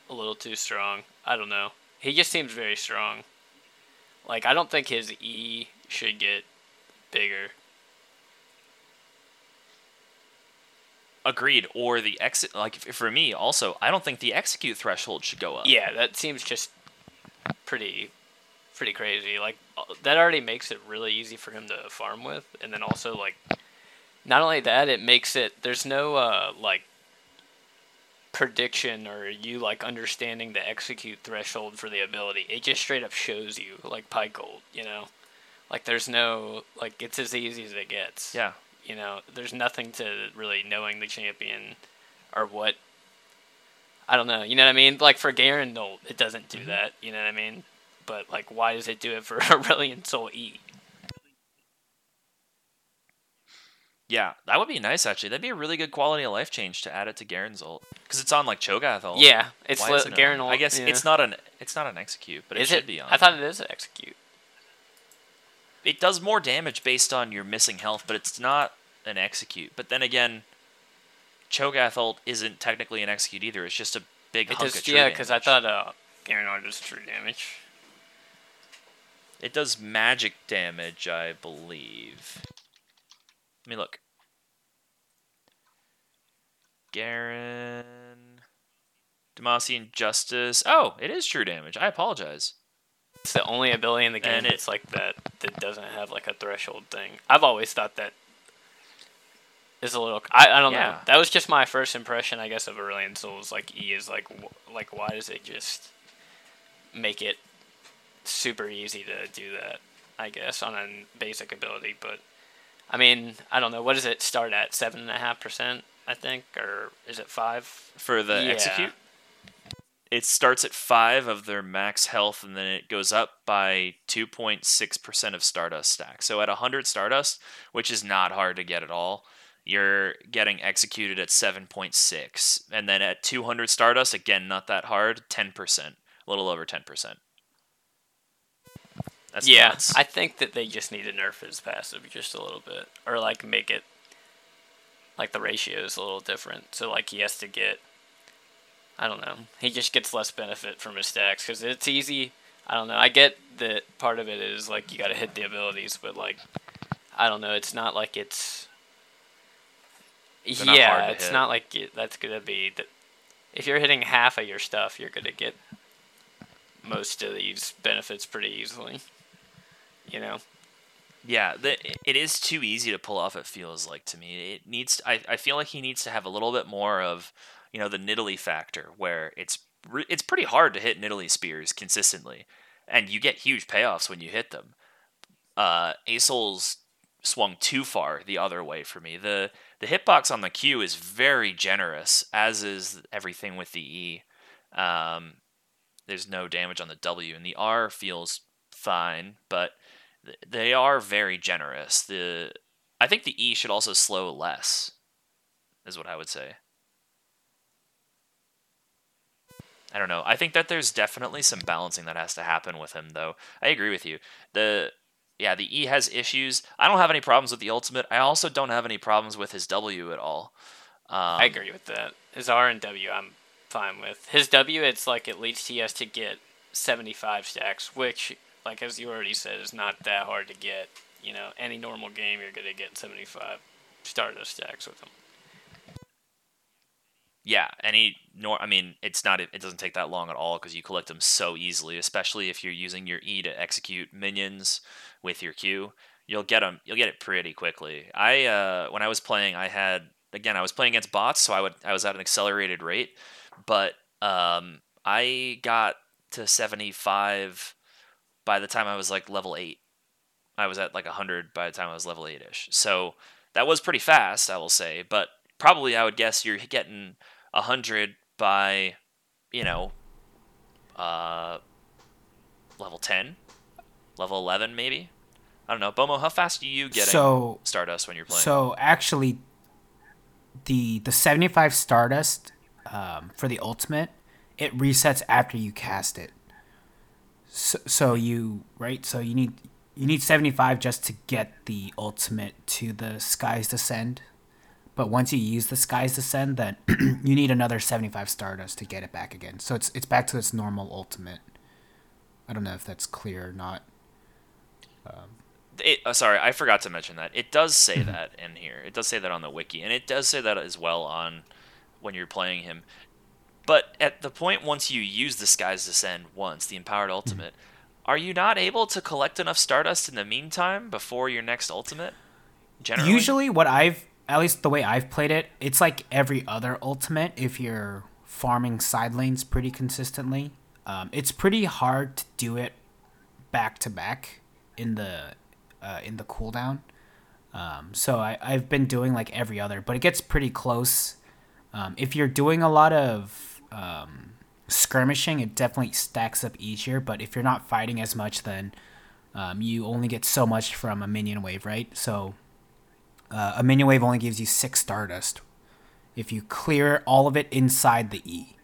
a little too strong. I don't know. He just seems very strong. Like, I don't think his E should get bigger. Agreed. Or the exit, like, for me also, I don't think the execute threshold should go up. Yeah, that seems just pretty, pretty crazy. Like, that already makes it really easy for him to farm with, and then also, like, not only that, it makes it there's no uh, like prediction or you like understanding the execute threshold for the ability. It just straight up shows you, like pie gold, you know, like there's no like it's as easy as it gets. Yeah. You know, there's nothing to really knowing the champion or what. I don't know. You know what I mean? Like, for Garen, no, it doesn't do that. You know what I mean? But, like, why does it do it for Aurelion Sol E? Yeah, that would be nice, actually. That'd be a really good quality of life change to add it to Garen's ult. Because it's on, like, Cho'Gath ult. Yeah, it's li- it Garen ult. I guess yeah. it's not an it's not an execute, but is it should it? be on. I thought it is an execute. It does more damage based on your missing health, but it's not an execute. But then again, Cho'Gath ult isn't technically an execute either. It's just a big it hunk does, of true yeah, damage. Yeah, because I thought uh, Garen ult is true damage. It does magic damage, I believe. Let me look. Garen... Demacian Justice... Oh, it is true damage. I apologize. It's the only ability in the game it, that's like that that doesn't have like a threshold thing. I've always thought that is a little. I, I don't yeah. know. That was just my first impression, I guess, of Aurelion Sol's like E is like like why does it just make it super easy to do that? I guess on a basic ability, but I mean I don't know. What does it start at? Seven and a half percent, I think, or is it five for the yeah. execute? It starts at five of their max health, and then it goes up by two point six percent of Stardust stack. So at one hundred Stardust, which is not hard to get at all, you're getting executed at seven point six. And then at two hundred Stardust, again, not that hard, ten percent. A little over ten percent. That's yeah, nuts. I think that they just need to nerf his passive just a little bit. Or, like, make it... like, the ratio is a little different. So, like, he has to get... I don't know. He just gets less benefit from his stacks because it's easy. I don't know. I get that part of it is like you got to hit the abilities, but like, I don't know. It's not like it's. They're yeah, not hard to it's hit. Not like it, that's gonna be that. If you're hitting half of your stuff, you're gonna get most of these benefits pretty easily. You know. Yeah, the, it is too easy to pull off. It feels like to me. It needs. To, I I feel like he needs to have a little bit more of. You know, the Nidalee factor, where it's re- it's pretty hard to hit Nidalee spears consistently, and you get huge payoffs when you hit them. Uh, Acel's swung too far the other way for me. The the hitbox on the Q is very generous, as is everything with the E. Um, there's no damage on the W, and the R feels fine, but th- they are very generous. The I think the E should also slow less, is what I would say. I don't know. I think that there's definitely some balancing that has to happen with him, though. I agree with you. The yeah, the E has issues. I don't have any problems with the ultimate. I also don't have any problems with his W at all. Um, I agree with that. His R and W, I'm fine with. His W, it's like at least he has to get seventy-five stacks, which, like as you already said, is not that hard to get. You know, any normal game, you're gonna get seventy-five Stardust stacks with him. yeah, any nor I mean, it's not it doesn't take that long at all because you collect them so easily, especially if you're using your E to execute minions with your Q. You'll get them. You'll get it pretty quickly. I uh, when I was playing, I had again I was playing against bots, so I would I was at an accelerated rate, but um, I got to seventy-five by the time I was like level eight. I was at like one hundred by the time I was level eight-ish. So that was pretty fast, I will say, but probably I would guess you're getting one hundred by, you know, uh, level ten, level eleven maybe. I don't know. Bomo, how fast are you getting so, Stardust when you're playing? So actually, the the seventy-five Stardust um, for the ultimate, it resets after you cast it. So, so you right. So you need. You need seventy-five just to get the ultimate to the Sky's Descend. But once you use the Sky's Descend, then you need another seventy-five Stardust to get it back again. So it's it's back to its normal ultimate. I don't know if that's clear or not. Um, it, uh, sorry, I forgot to mention that. It does say that in here. It does say that on the wiki. And it does say that as well on when you're playing him. But at the point once you use the Sky's Descend once, the Empowered Ultimate... Are you not able to collect enough Stardust in the meantime before your next ultimate? Generally, usually what I've, at least the way I've played it, it's like every other ultimate if you're farming side lanes pretty consistently. Um, it's pretty hard to do it back to back in the uh, in the cooldown. Um, so I, I've been doing like every other, but it gets pretty close. Um, if you're doing a lot of... Um, skirmishing, it definitely stacks up easier, but if you're not fighting as much, then um, you only get so much from a minion wave, right? So uh, a minion wave only gives you six Stardust if you clear all of it inside the E.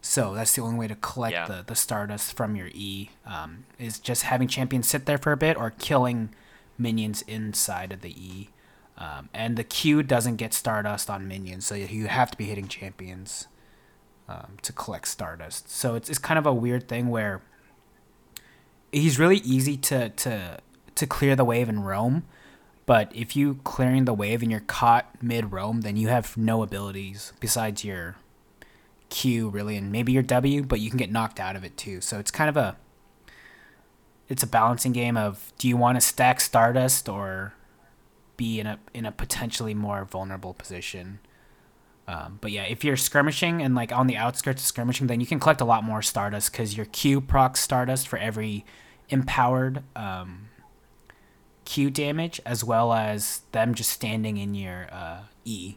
So that's the only way to collect yeah. the, the Stardust from your E, um, is just having champions sit there for a bit or killing minions inside of the E. Um, and the Q doesn't get Stardust on minions, so you have to be hitting champions. Um, to collect Stardust. So it's it's kind of a weird thing where he's really easy to to to clear the wave and roam, but if you clearing the wave and you're caught mid roam, then you have no abilities besides your Q really, and maybe your W, but you can get knocked out of it too. So it's kind of a it's a balancing game of, do you want to stack Stardust or be in a in a potentially more vulnerable position? Um, but yeah, if you're skirmishing and like on the outskirts of skirmishing, then you can collect a lot more Stardust because your Q procs Stardust for every empowered um, Q damage, as well as them just standing in your uh, E.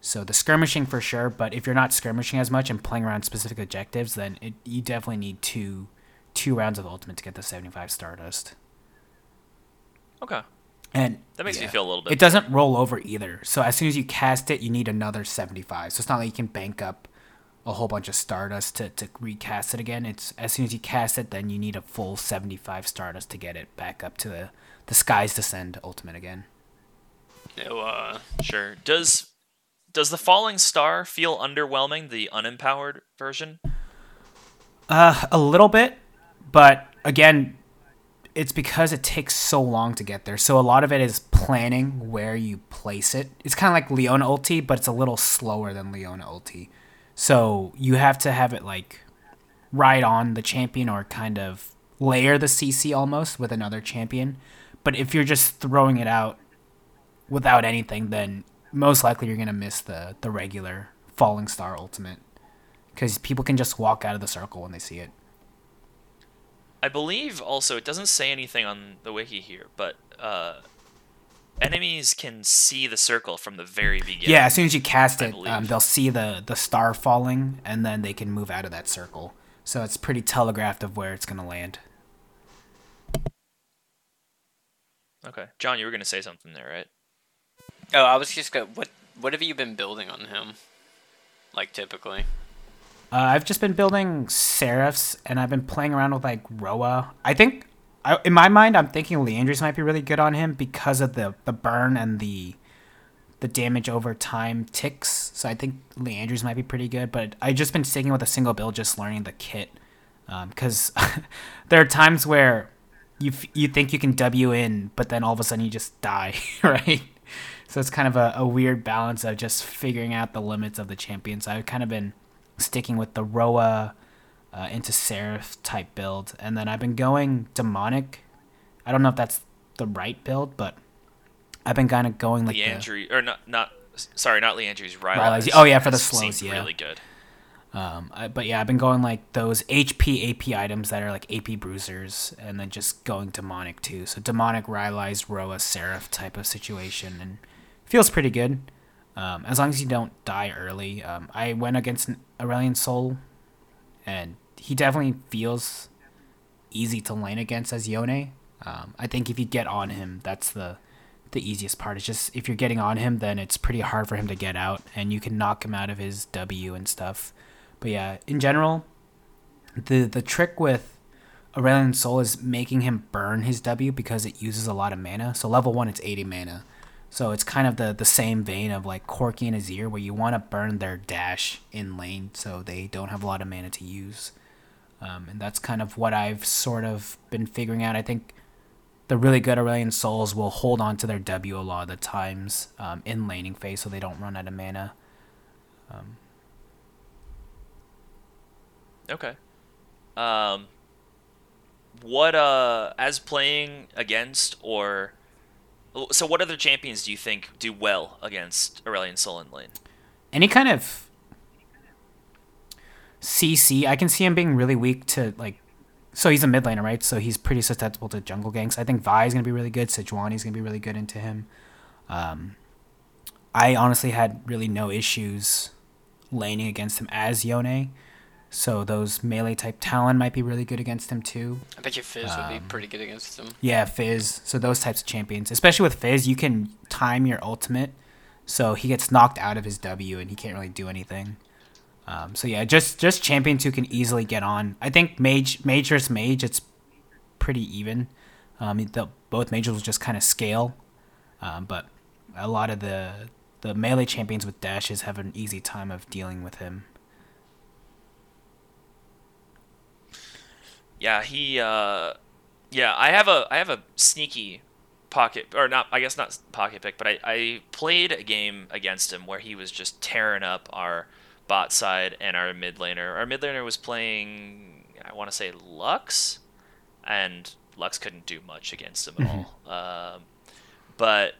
So the skirmishing for sure, but if you're not skirmishing as much and playing around specific objectives, then it, you definitely need two two rounds of ultimate to get the seventy-five Stardust. Okay. And that makes yeah, me feel a little bit. It doesn't roll over either. So as soon as you cast it, you need another seventy-five. So it's not like you can bank up a whole bunch of Stardust to, to recast it again. It's as soon as you cast it, then you need a full seventy-five Stardust to get it back up to the, the Sky's Descend ultimate again. Oh, uh, sure. Does does the Falling Star feel underwhelming, the unempowered version? Uh, a little bit, but again, it's because it takes so long to get there. So a lot of it is planning where you place it. It's kind of like Leona ulti, but it's a little slower than Leona ulti. So you have to have it like right on the champion or kind of layer the C C almost with another champion. But if you're just throwing it out without anything, then most likely you're going to miss the, the regular Falling Star ultimate because people can just walk out of the circle when they see it. I believe also, it doesn't say anything on the wiki here, but uh, enemies can see the circle from the very beginning. Yeah, as soon as you cast it, um, they'll see the, the star falling, and then they can move out of that circle. So it's pretty telegraphed of where it's going to land. Okay. John, you were going to say something there, right? Oh, I was just going to... What, what have you been building on him? Like, typically... Uh, I've just been building Seraphs, and I've been playing around with, like, Roa. I think, I, in my mind, I'm thinking Liandry's might be really good on him because of the, the burn and the the damage over time ticks. So I think Liandry's might be pretty good, but I've just been sticking with a single build, just learning the kit. Because um, there are times where you f- you think you can W in, but then all of a sudden you just die, right? So it's kind of a, a weird balance of just figuring out the limits of the champion. So I've kind of been sticking with the Roa uh, into Seraph type build. And then I've been going Demonic. I don't know if that's the right build, but I've been kind of going like Liandry, the... or not, not, sorry, not Liandry's, Rylai's. Oh, yeah, for the slows, yeah. Really good. Um, I, but yeah, I've been going like those H P A P items that are like A P bruisers, and then just going Demonic too. So Demonic, Rylai's, Roa, Seraph type of situation, and feels pretty good. Um, as long as you don't die early. Um, I went against Aurelion Sol, and he definitely feels easy to lane against as Yone. Um, I think if you get on him, that's the the easiest part. It's just if you're getting on him, then it's pretty hard for him to get out, and you can knock him out of his W and stuff. But yeah, in general, the the trick with Aurelion Sol is making him burn his W because it uses a lot of mana. So level one, it's eighty mana. So it's kind of the, the same vein of like Corki and Azir, where you want to burn their dash in lane so they don't have a lot of mana to use. Um, and that's kind of what I've sort of been figuring out. I think the really good Aurelion Sols will hold on to their W a lot of the times um, in laning phase so they don't run out of mana. Um, Okay. Um, what, uh, as playing against or... So what other champions do you think do well against Aurelion Sol in lane? Any kind of C C. I can see him being really weak to, like... So he's a mid laner, right? So he's pretty susceptible to jungle ganks. I think Vi is going to be really good. Sejuani's going to be really good into him. Um, I honestly had really no issues laning against him as Yone. So those melee-type Talon might be really good against him, too. I bet your Fizz um, would be pretty good against him. Yeah, Fizz. So those types of champions. Especially with Fizz, you can time your ultimate. So he gets knocked out of his W, and he can't really do anything. Um, so yeah, just just champions who can easily get on. I think Mage Mage versus Mage, it's pretty even. Um, the, both Mages will just kind of scale. Um, but a lot of the, the melee champions with dashes have an easy time of dealing with him. Yeah, he. Uh, yeah, I have a I have a sneaky pocket, or not. I guess not pocket pick, but I, I played a game against him where he was just tearing up our bot side and our mid laner. Our mid laner was playing, I want to say Lux, and Lux couldn't do much against him at mm-hmm. all. Um, but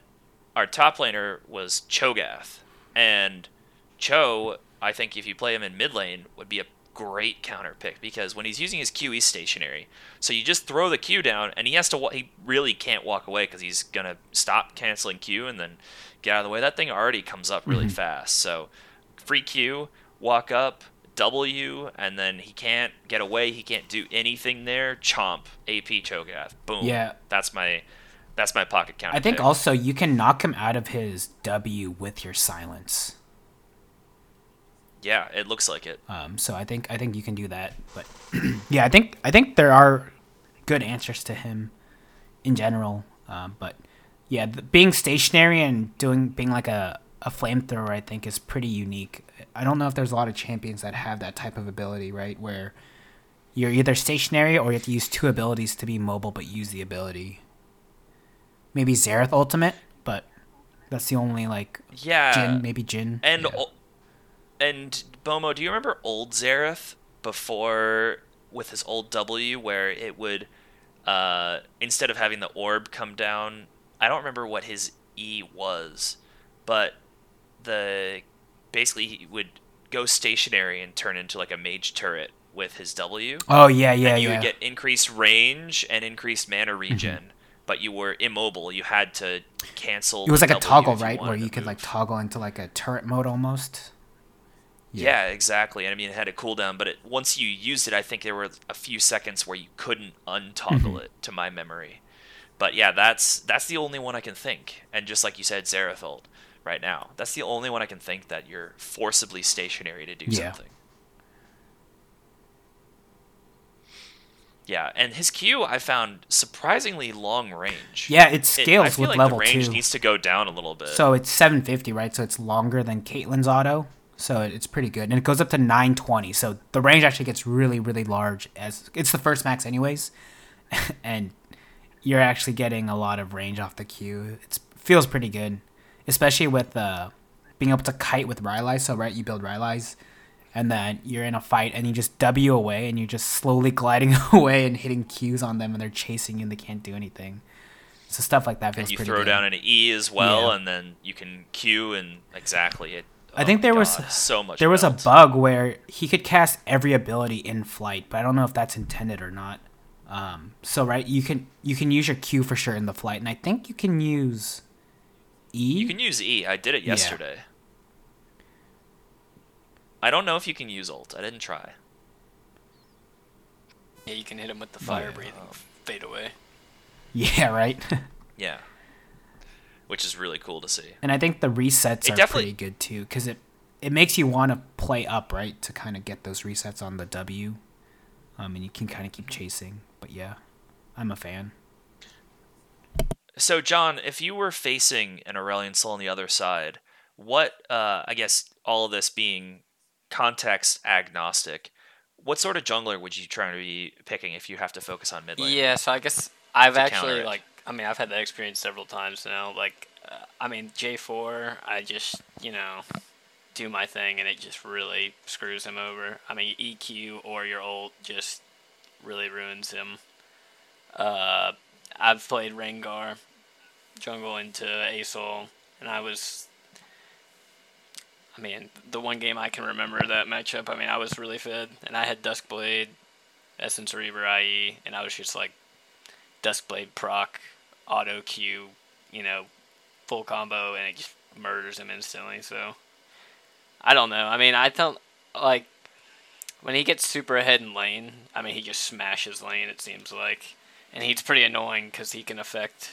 our top laner was Cho'Gath, and Cho, I think if you play him in mid lane, would be a great counter pick because when he's using his Q, he's stationary. So you just throw the Q down, and he has to. Wa- he really can't walk away because he's gonna stop canceling Q and then get out of the way. That thing already comes up really mm-hmm. fast. So free Q, walk up, W, and then he can't get away. He can't do anything there. Chomp, A P Cho'Gath, boom. Yeah, that's my that's my pocket counter. I think pick. Also you can knock him out of his W with your silence. Yeah, it looks like it. Um, so I think I think you can do that. But yeah, I think I think there are good answers to him in general. Um, but yeah, the, being stationary and doing being like a, a flamethrower, I think, is pretty unique. I don't know if there's a lot of champions that have that type of ability, right? Where you're either stationary or you have to use two abilities to be mobile, but use the ability. Maybe Xerath ultimate, but that's the only like. Yeah. Jhin, maybe Jhin. And. Yeah. O- And, Bomo, do you remember old Xerath before, with his old W, where it would, uh, instead of having the orb come down, I don't remember what his E was, but the basically he would go stationary and turn into, like, a mage turret with his W. Oh, yeah, yeah, and you yeah. would get increased range and increased mana regen, mm-hmm. but you were immobile. You had to cancel It was like a toggle, right, where you could, move. like, toggle into, like, a turret mode almost? Yeah. yeah, exactly. And I mean, it had a cooldown, but it, once you used it, I think there were a few seconds where you couldn't untoggle it, to my memory. But yeah, that's that's the only one I can think. And just like you said, Xerath right now, that's the only one I can think that you're forcibly stationary to do yeah. something. Yeah, and his Q I found surprisingly long range. Yeah, it scales it, I feel with like level two. The range two. Needs to go down a little bit. So it's seven fifty, right? So it's longer than Caitlyn's auto. So it's pretty good. And it goes up to nine twenty. So the range actually gets really, really large. As it's the first max anyways. And you're actually getting a lot of range off the Q. It feels pretty good. especially with uh, being able to kite with Rylai's. So, right, you build Rylai's, and then you're in a fight, and you just W away, and you're just slowly gliding away and hitting Qs on them, and they're chasing you, and they can't do anything. So stuff like that feels pretty good. And you throw good. down an E as well, yeah. and then you can Q, and exactly it. I think oh there God, was so much there belt. was a bug where he could cast every ability in flight, but I don't know if that's intended or not. Um, so right, you can you can use your Q for sure in the flight, and I think you can use E. You can use E. I did it yesterday. Yeah. I don't know if you can use ult. I didn't try. Yeah, you can hit him with the fire yeah. breathing fade away. Yeah, right? Yeah. Which is really cool to see. And I think the resets it are pretty good, too, because it, it makes you want to play up, right, to kind of get those resets on the W. Um, and you can kind of keep chasing. But, yeah, I'm a fan. So, John, if you were facing an Aurelion Sol on the other side, what, uh, I guess, all of this being context agnostic, what sort of jungler would you try to be picking if you have to focus on mid lane? Yeah, so I guess I've actually, like, I mean, I've had that experience several times now. Like, uh, I mean, J four, I just, you know, do my thing, and it just really screws him over. I mean, E Q or your ult just really ruins him. Uh, I've played Rengar jungle into Azir, and I was, I mean, the one game I can remember that matchup, I mean, I was really fed, and I had Duskblade, Essence Reaver I E, and I was just like, Duskblade proc, auto Q, you know, full combo, and it just murders him instantly. So, I don't know. I mean, I don't, like, when he gets super ahead in lane, I mean, he just smashes lane, it seems like. And he's pretty annoying because he can affect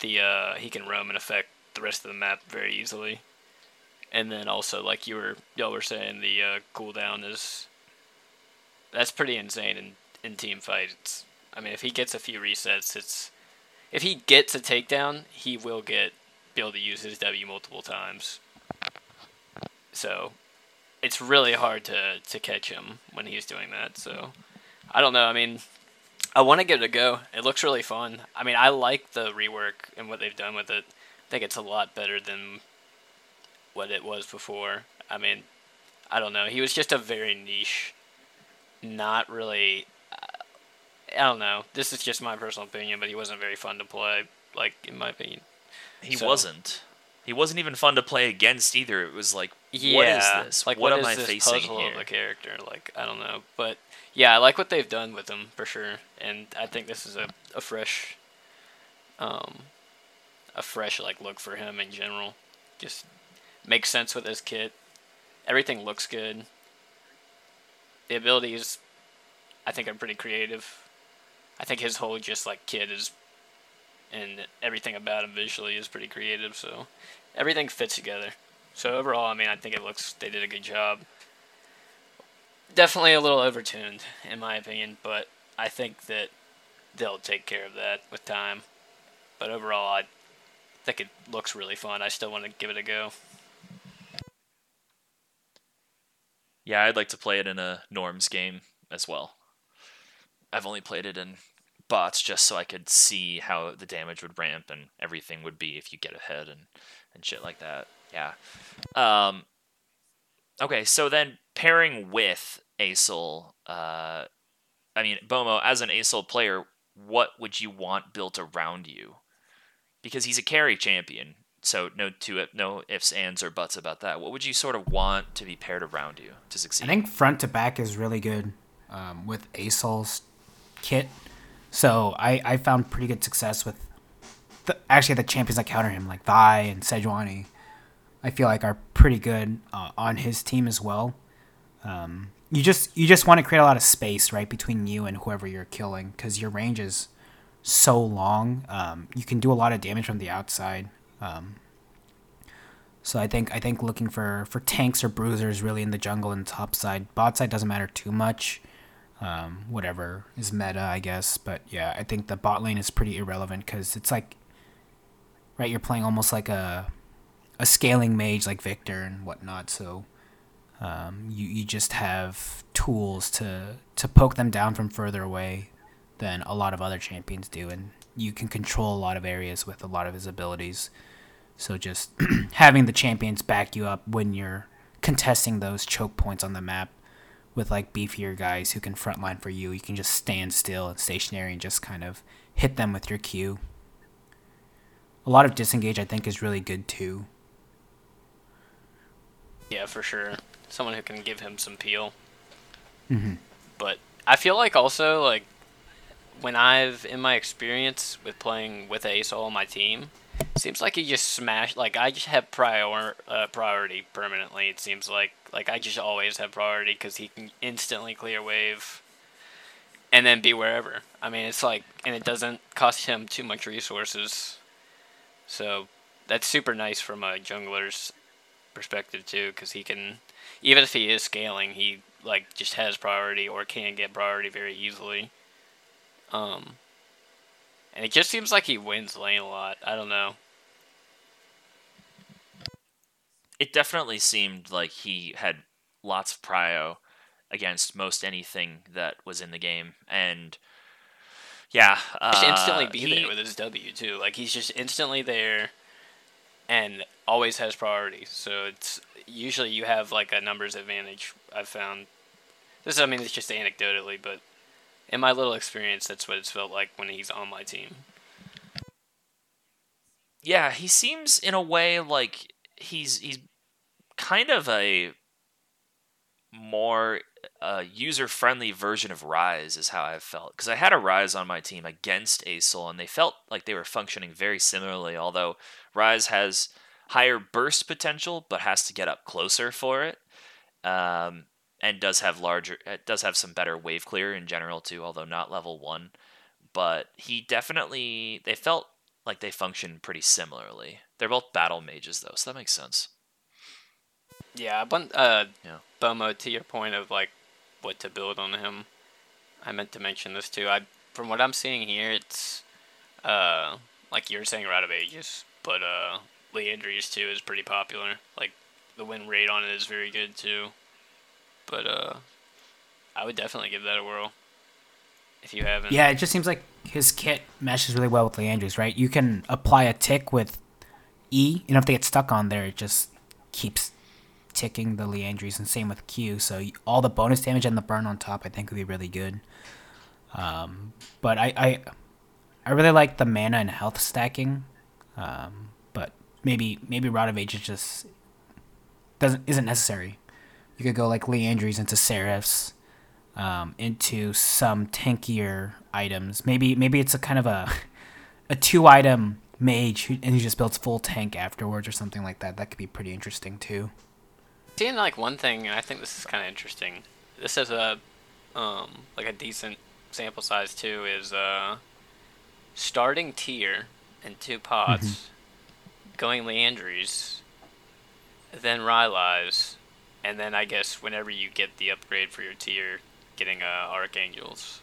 the, uh, he can roam and affect the rest of the map very easily. And then also, like you were, y'all were saying, the uh, cooldown is, that's pretty insane in, in team fights. I mean, if he gets a few resets, it's... If he gets a takedown, he will get... be able to use his W multiple times. So, it's really hard to, to catch him when he's doing that, so... I don't know, I mean... I want to give it a go. It looks really fun. I mean, I like the rework and what they've done with it. I think it's a lot better than what it was before. I mean, I don't know. He was just a very niche... Not really... I don't know. This is just my personal opinion, but he wasn't very fun to play, like, in my opinion. He so. wasn't. He wasn't even fun to play against either. It was like, yeah, what is this? Like, what, what am I facing here? What is this puzzle of a character? Like, I don't know. But, yeah, I like what they've done with him, for sure. And I think this is a, a fresh, um, a fresh, like, look for him in general. Just makes sense with his kit. Everything looks good. The abilities, I think, are pretty creative. I think his whole just like kid is, and everything about him visually is pretty creative. So everything fits together. So overall, I mean, I think it looks they did a good job. Definitely a little overtuned, in my opinion, but I think that they'll take care of that with time. But overall, I think it looks really fun. I still want to give it a go. Yeah, I'd like to play it in a Norms game as well. I've only played it in bots just so I could see how the damage would ramp and everything would be if you get ahead and, and shit like that. Yeah. Um, okay, so then pairing with Azir, uh, I mean, Bomo, as an Azir player, what would you want built around you? Because he's a carry champion, so no two, no ifs, ands, or buts about that. What would you sort of want to be paired around you to succeed? I think front to back is really good um, with Azir's kit, so I, I found pretty good success with the, actually the champions that counter him, like Vi and Sejuani. I feel like are pretty good uh, on his team as well. Um, you just you just want to create a lot of space right between you and whoever you're killing because your range is so long. Um, you can do a lot of damage from the outside. Um, so I think I think looking for, for tanks or bruisers really in the jungle and top side, bot side doesn't matter too much. Um, whatever is meta, I guess. But yeah, I think the bot lane is pretty irrelevant because it's like, right, you're playing almost like a a scaling mage like Victor and whatnot. So um, you, you just have tools to, to poke them down from further away than a lot of other champions do. And you can control a lot of areas with a lot of his abilities. So just having the champions back you up when you're contesting those choke points on the map with like beefier guys who can frontline for you, you can just stand still and stationary and just kind of hit them with your Q. A lot of disengage I think is really good too. Yeah, for sure. Someone who can give him some peel. Mm-hmm. But I feel like also like when I've in my experience with playing with Asol on my team, it seems like he just smashed. Like I just have prior uh, priority permanently. It seems like like I just always have priority because he can instantly clear wave, and then be wherever. I mean, it's like, and it doesn't cost him too much resources, so that's super nice from a jungler's perspective too, because he can, even if he is scaling, he like just has priority or can get priority very easily. Um, and it just seems like he wins lane a lot. I don't know. It definitely seemed like he had lots of prio against most anything that was in the game. And, yeah. Uh, just instantly be he... there with his W, too. Like, he's just instantly there and always has priority. So, it's usually you have, like, a numbers advantage, I've found. This, I mean, it's just anecdotally, but in my little experience, that's what it's felt like when he's on my team. Yeah, he seems in a way like he's he's kind of a more uh, user-friendly version of Ryze is how I've felt. Because I had a Ryze on my team against Asol, and they felt like they were functioning very similarly, although Ryze has higher burst potential, but has to get up closer for it. Um... And does have larger, does have some better wave clear in general too, although not level one. But he definitely, they felt like they functioned pretty similarly. They're both battle mages though, so that makes sense. Yeah, but uh, yeah. Bomo, to your point of like what to build on him, I meant to mention this too. I, from what I'm seeing here, it's uh, like you were saying, Rod of Ages, but uh, Liandry's too is pretty popular. Like the win rate on it is very good too. But uh, I would definitely give that a whirl if you haven't. Yeah, it just seems like his kit meshes really well with Liandry's, right? You can apply a tick with E, and if they get stuck on there, it just keeps ticking the Liandry's, and same with Q. So all the bonus damage and the burn on top, I think, would be really good. Um, but I, I, I really like the mana and health stacking. Um, but maybe maybe Rod of Ages just doesn't isn't necessary. You could go like Liandry's into Seraphs, um, into some tankier items. Maybe maybe it's a kind of a a two-item mage who, and he just builds full tank afterwards or something like that. That could be pretty interesting too. Seeing like one thing, and I think this is kind of interesting. This is a um, like a decent sample size too. Is uh, starting tier in two pots, mm-hmm. going Liandry's, then Rylai's. And then I guess whenever you get the upgrade for your tier, getting uh, Archangels.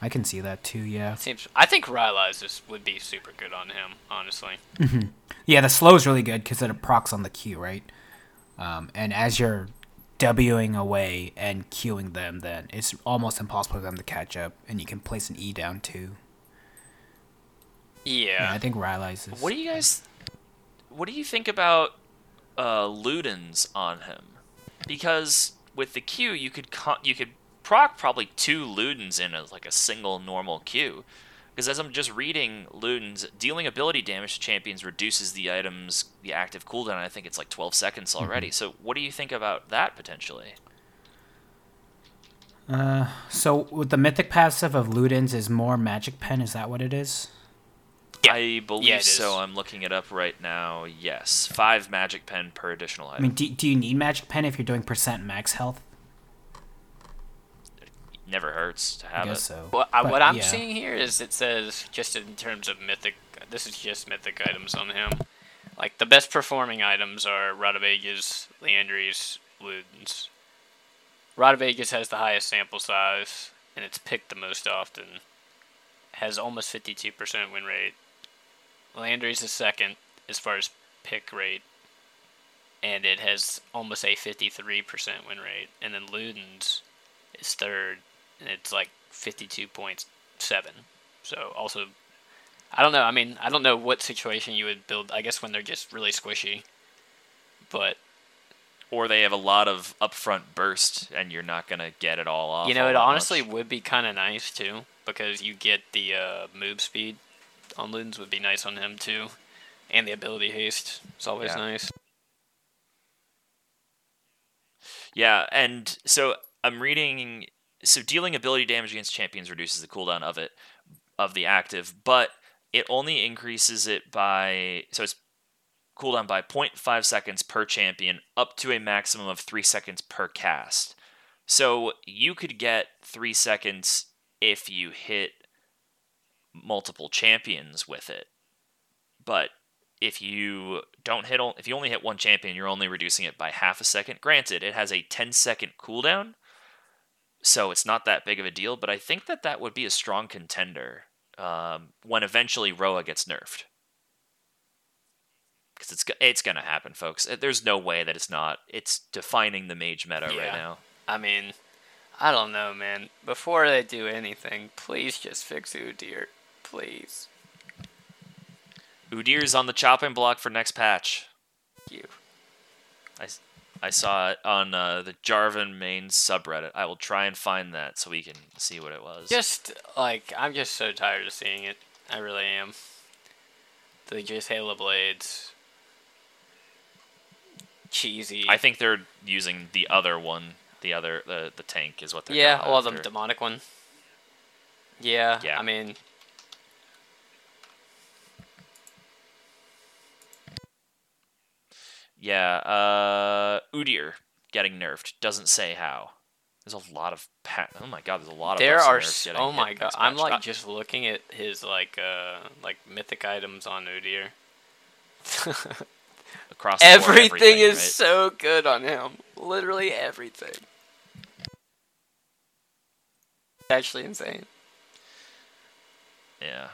I can see that too, yeah. It seems, I think Rylai's would be super good on him, honestly. Mm-hmm. Yeah, the slow is really good because it procs on the Q, right? Um, and as you're Wing away and Qing them, then it's almost impossible for them to catch up. And you can place an E down too. Yeah. Yeah, I think Rylai's is... What do you guys... What do you think about... Uh, Luden's on him, because with the Q you could con- you could proc probably two Luden's in a, like a single normal Q, because as I'm just reading Luden's, dealing ability damage to champions reduces the item's the active cooldown. I think it's like twelve seconds already. Mm-hmm. So what do you think about that potentially? Uh, so with the mythic passive of Luden's is more magic pen. Is that what it is? I believe yeah, so. I'm looking it up right now. Yes. Five magic pen per additional item. I mean, do, do you need magic pen if you're doing percent max health? It never hurts to have I guess it. So. Well, but, what I'm yeah. seeing here is it says, just in terms of mythic, this is just mythic items on him. Like, the best performing items are Rod of Ages, Liandry's, Luden's. Rod of Ages has the highest sample size, and it's picked the most often. Has almost fifty-two percent win rate. Liandry's is second as far as pick rate, and it has almost a fifty-three percent win rate. And then Luden's is third, and it's like fifty-two point seven. So also I don't know. I mean, I don't know what situation you would build, I guess, when they're just really squishy. But... Or they have a lot of upfront burst, and you're not going to get it all off. You know, it honestly much. would be kind of nice, too, because you get the uh, move speed on Luden's would be nice on him, too. And the ability haste is always yeah. nice. Yeah, and so I'm reading... So dealing ability damage against champions reduces the cooldown of it, of the active, but it only increases it by... So it's cooldown by zero point five seconds per champion, up to a maximum of three seconds per cast. So you could get three seconds if you hit multiple champions with it. But if you don't hit, if you only hit one champion, you're only reducing it by half a second. Granted, it has a ten second cooldown, so it's not that big of a deal, but I think that that would be a strong contender um, when eventually Roa gets nerfed. Because it's, it's going to happen, folks. There's no way that it's not. It's defining the mage meta yeah. right now. I mean, I don't know, man. Before they do anything, please just fix Udyr. Please. Udyr's on the chopping block for next patch. Thank you. I... I saw it on uh, the Jarvan main subreddit. I will try and find that so we can see what it was. Just, like, I'm just so tired of seeing it. I really am. They just Halo Blades. Cheesy. I think they're using the other one. The other, the, the tank is what they're Yeah, well, after. the demonic one. Yeah, yeah, I mean... Yeah, uh, Udyr getting nerfed. Doesn't say how. There's a lot of... Pa- oh my god, there's a lot of... There are... So, oh my god, I'm like just looking at his like uh, like mythic items on Udyr. Across the everything, board, everything is right? so good on him. Literally everything. It's actually insane. Yeah.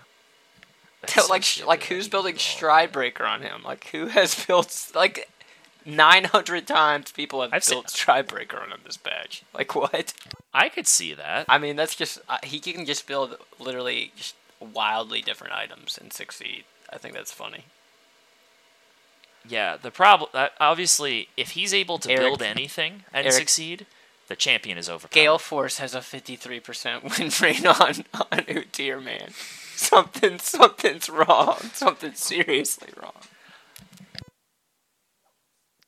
That's like, so like who's building Stridebreaker on him? Like, who has built... Like... nine hundred times people have I've built Stridebreaker on him this patch. Like, what? I could see that. I mean, that's just... Uh, he can just build literally just wildly different items and succeed. I think that's funny. Yeah, the problem... Uh, obviously, if he's able to Eric, build anything and Eric, succeed, the champion is overcome. Gale Force has a fifty-three percent win rate on, on Udyr, man. Something, something's wrong. Something's seriously wrong.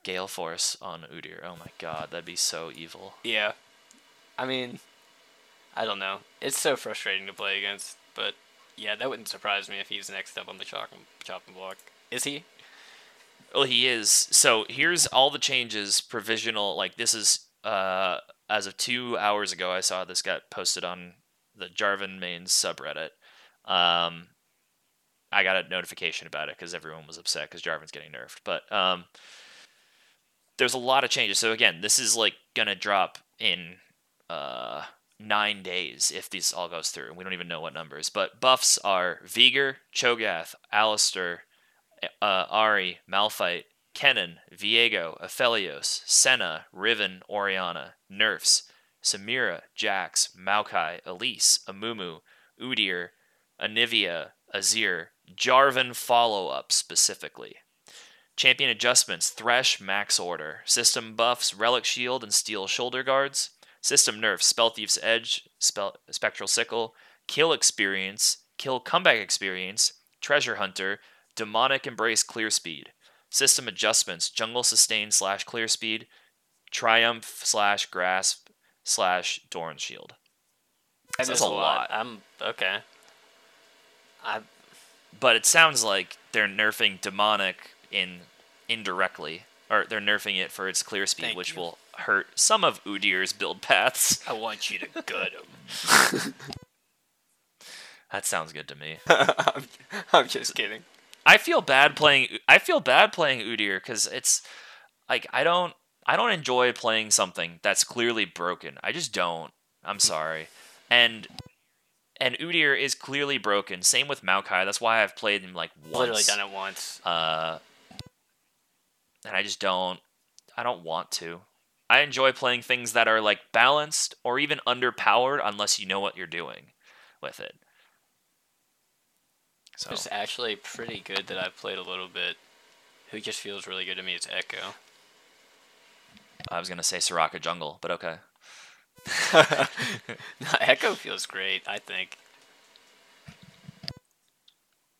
Gale Force on Udyr. Oh my god, that'd be so evil. Yeah. I mean, I don't know. It's so frustrating to play against, but yeah, that wouldn't surprise me if he's next up on the chopping, chopping block. Is he? Well, he is. So here's all the changes provisional. Like, this is, uh, as of two hours ago, I saw this got posted on the Jarvan main subreddit. Um, I got a notification about it because everyone was upset because Jarvan's getting nerfed. But um, there's a lot of changes. So again, this is like gonna drop in uh nine days if this all goes through, and we don't even know what numbers. But buffs are Vigor, Cho'Gath, Alistair, uh, Ahri, Malphite, Kennen, Viego, Aphelios, Senna, Riven, Orianna, nerfs Samira, Jax, Maokai, Elise, Amumu, Udyr, Anivia, Azir, Jarvan follow-up specifically. Champion adjustments, Thresh, Max Order. System buffs, Relic Shield and Steel Shoulder Guards. System nerfs, Spell Thief's Edge, Spell, Spectral Sickle, Kill Experience, Kill Comeback Experience, Treasure Hunter, Demonic Embrace Clear Speed. System adjustments, Jungle Sustain slash Clear Speed, Triumph slash Grasp slash Doran Shield. That so that's a lot. lot. I'm okay. I... But it sounds like they're nerfing Demonic in indirectly, or they're nerfing it for its clear speed, Thank which you. will hurt some of Udyr's build paths. I want you to gut him. That sounds good to me. I'm, I'm just kidding. I feel bad playing. I feel bad playing Udyr because it's like I don't. I don't enjoy playing something that's clearly broken. I just don't. I'm sorry, and. And Udyr is clearly broken. Same with Maokai. That's why I've played him like once. Literally done it once. Uh, and I just don't... I don't want to. I enjoy playing things that are like balanced or even underpowered unless you know what you're doing with it. So. It's actually pretty good that I've played a little bit. Who just feels really good to me is Ekko. I was going to say Soraka Jungle, but okay. No, Ekko feels great, I think.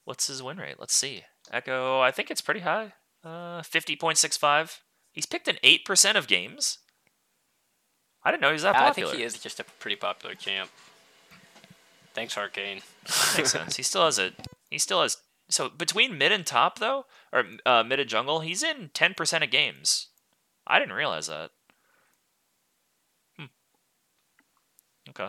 What's his win rate? Let's see. Ekko, I think it's pretty high. Uh, fifty point six five. He's picked in eight percent of games. I didn't know he was that popular. I think he is just a pretty popular champ. Thanks, Arcane. Makes sense. He still has a... He still has... So, between mid and top, though, or uh, mid and jungle, he's in ten percent of games. I didn't realize that. Hmm. Okay.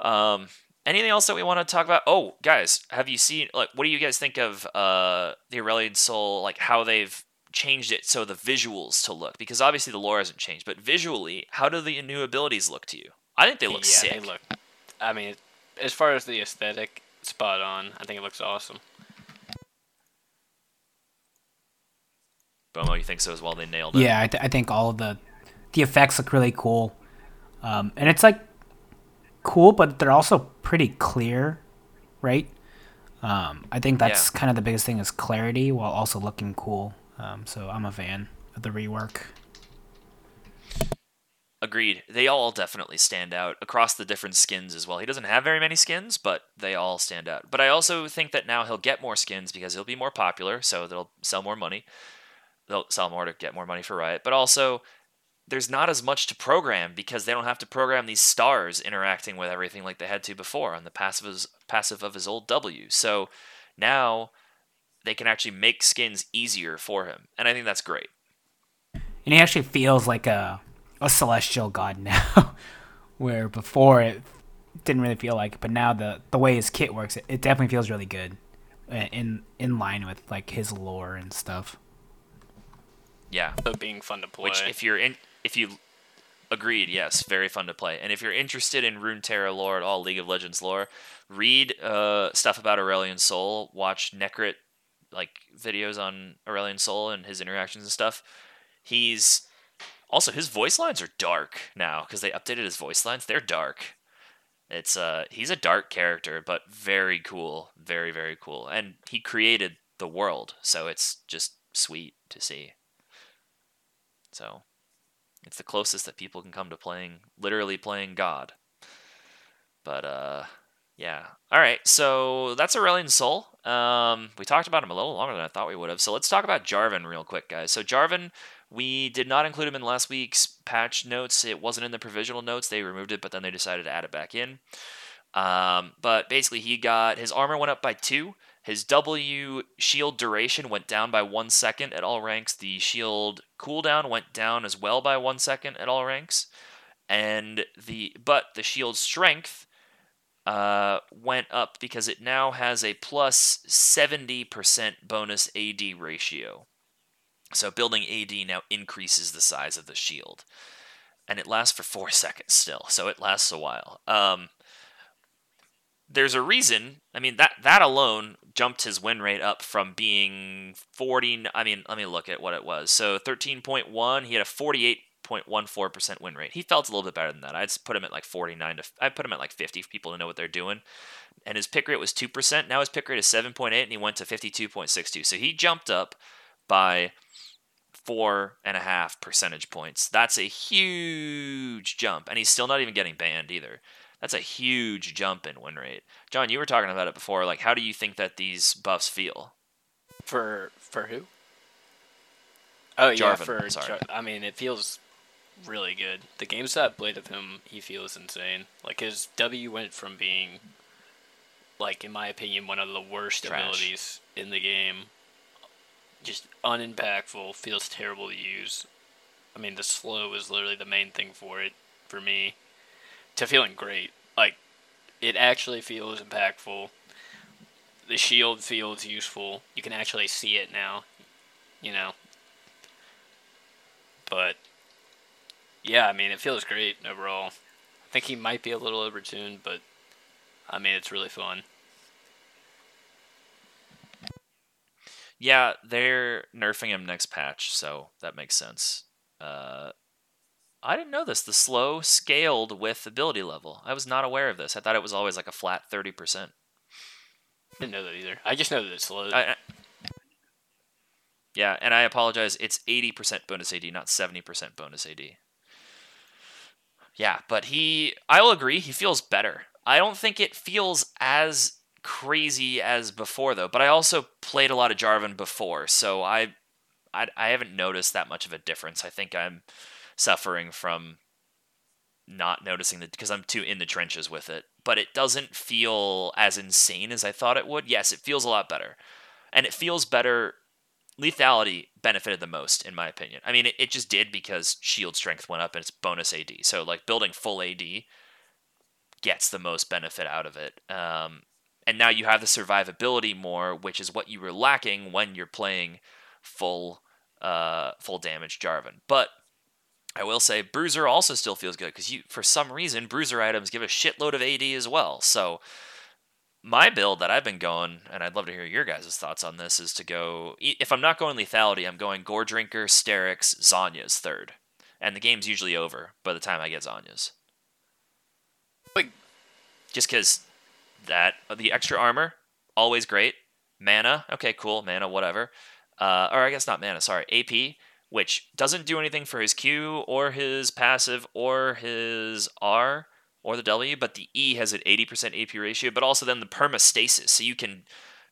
Um... Anything else that we want to talk about? Oh, guys, have you seen, like, what do you guys think of uh, the Aurelion Sol, like, how they've changed it so the visuals to look? Because obviously the lore hasn't changed, but visually, how do the new abilities look to you? I think they look yeah, sick. Yeah, they look, I mean, as far as the aesthetic, spot on. I think it looks awesome. Bomo, you think so as well? They nailed it. Yeah, I, th- I think all of the, the effects look really cool. Um, and it's like, cool, but they're also pretty clear, right? Um, I think that's yeah. kind of the biggest thing is clarity while also looking cool. Um, so I'm a fan of the rework. Agreed. They all definitely stand out across the different skins as well. He doesn't have very many skins, but they all stand out. But I also think that now he'll get more skins because he'll be more popular, so they'll sell more money. They'll sell more to get more money for Riot, but also... there's not as much to program because they don't have to program these stars interacting with everything like they had to before on the passive of his, passive of his old W. So now they can actually make skins easier for him. And I think that's great. And he actually feels like a, a celestial god now, where before it didn't really feel like it. But now the, the way his kit works, it, it definitely feels really good in in line with like his lore and stuff. Yeah. So being fun to play. Which if you're in... If you agreed, yes, very fun to play. And if you're interested in Runeterra lore at all, League of Legends lore, read uh, stuff about Aurelion Sol, watch Necrit like videos on Aurelion Sol and his interactions and stuff. He's also his voice lines are dark now because they updated his voice lines. They're dark. It's uh he's a dark character, but very cool, very very cool. And he created the world, so it's just sweet to see. So. It's the closest that people can come to playing, literally playing God. But, uh, yeah. All right, so that's Aurelion Sol. Um, we talked about him a little longer than I thought we would have. So let's talk about Jarvan real quick, guys. So Jarvan, we did not include him in last week's patch notes. It wasn't in the provisional notes. They removed it, but then they decided to add it back in. Um, but basically, he got his armor went up by two. His W shield duration went down by one second at all ranks. The shield cooldown went down as well by one second at all ranks, and the but the shield strength uh, went up because it now has a plus seventy percent bonus A D ratio. So building A D now increases the size of the shield, and it lasts for four seconds still. So it lasts a while. Um, There's a reason. I mean, that that alone jumped his win rate up from being forty. I mean, let me look at what it was. So thirteen point one, he had a forty-eight point one four percent win rate. He felt a little bit better than that. I'd put him at like forty-nine to I put him at like fifty for people to know what they're doing. And his pick rate was two percent. Now his pick rate is seven point eight and he went to fifty-two point six two. So he jumped up by four and a half percentage points. That's a huge jump. And he's still not even getting banned either. That's a huge jump in win rate. John, you were talking about it before. Like, how do you think that these buffs feel? For for who? Oh, Jarvan, yeah, for Jarvan. I mean, it feels really good. The games that I've played of him, he feels insane. Like, his W went from being, like, in my opinion, one of the worst Trash. abilities in the game. Just unimpactful, feels terrible to use. I mean, the slow was literally the main thing for it, for me. To feeling great. Like, it actually feels impactful. The shield feels useful. You can actually see it now, you know. But, yeah, I mean, it feels great overall. I think he might be a little overtuned, but, I mean, it's really fun. Yeah, they're nerfing him next patch, so that makes sense. Uh... I didn't know this. The slow scaled with ability level. I was not aware of this. I thought it was always like a flat thirty percent. Didn't know that either. I just know that it's low. I, I, yeah, and I apologize. It's eighty percent bonus A D, not seventy percent bonus A D. Yeah, but he... I will agree, he feels better. I don't think it feels as crazy as before, though. But I also played a lot of Jarvan before, so I, I, I haven't noticed that much of a difference. I think I'm suffering from not noticing that because I'm too in the trenches with it. But it doesn't feel as insane as I thought it would. Yes, it feels a lot better. And it feels better... Lethality benefited the most, in my opinion. I mean, it, it just did because shield strength went up and it's bonus A D. So, like, building full A D gets the most benefit out of it. Um, and now you have the survivability more, which is what you were lacking when you're playing full, uh, full damage Jarvan. But I will say Bruiser also still feels good because you, for some reason, Bruiser items give a shitload of A D as well. So... my build that I've been going, and I'd love to hear your guys' thoughts on this, is to go... if I'm not going Lethality, I'm going Gore Drinker, Sterak's, Zhonya's third. And the game's usually over by the time I get Zhonya's. Like, just because that... the extra armor, always great. Mana, okay, cool, mana, whatever. Uh, or I guess not mana, sorry, A P, which doesn't do anything for his Q, or his passive, or his R... or the W, but the E has an eighty percent A P ratio, but also then the permastasis. So you can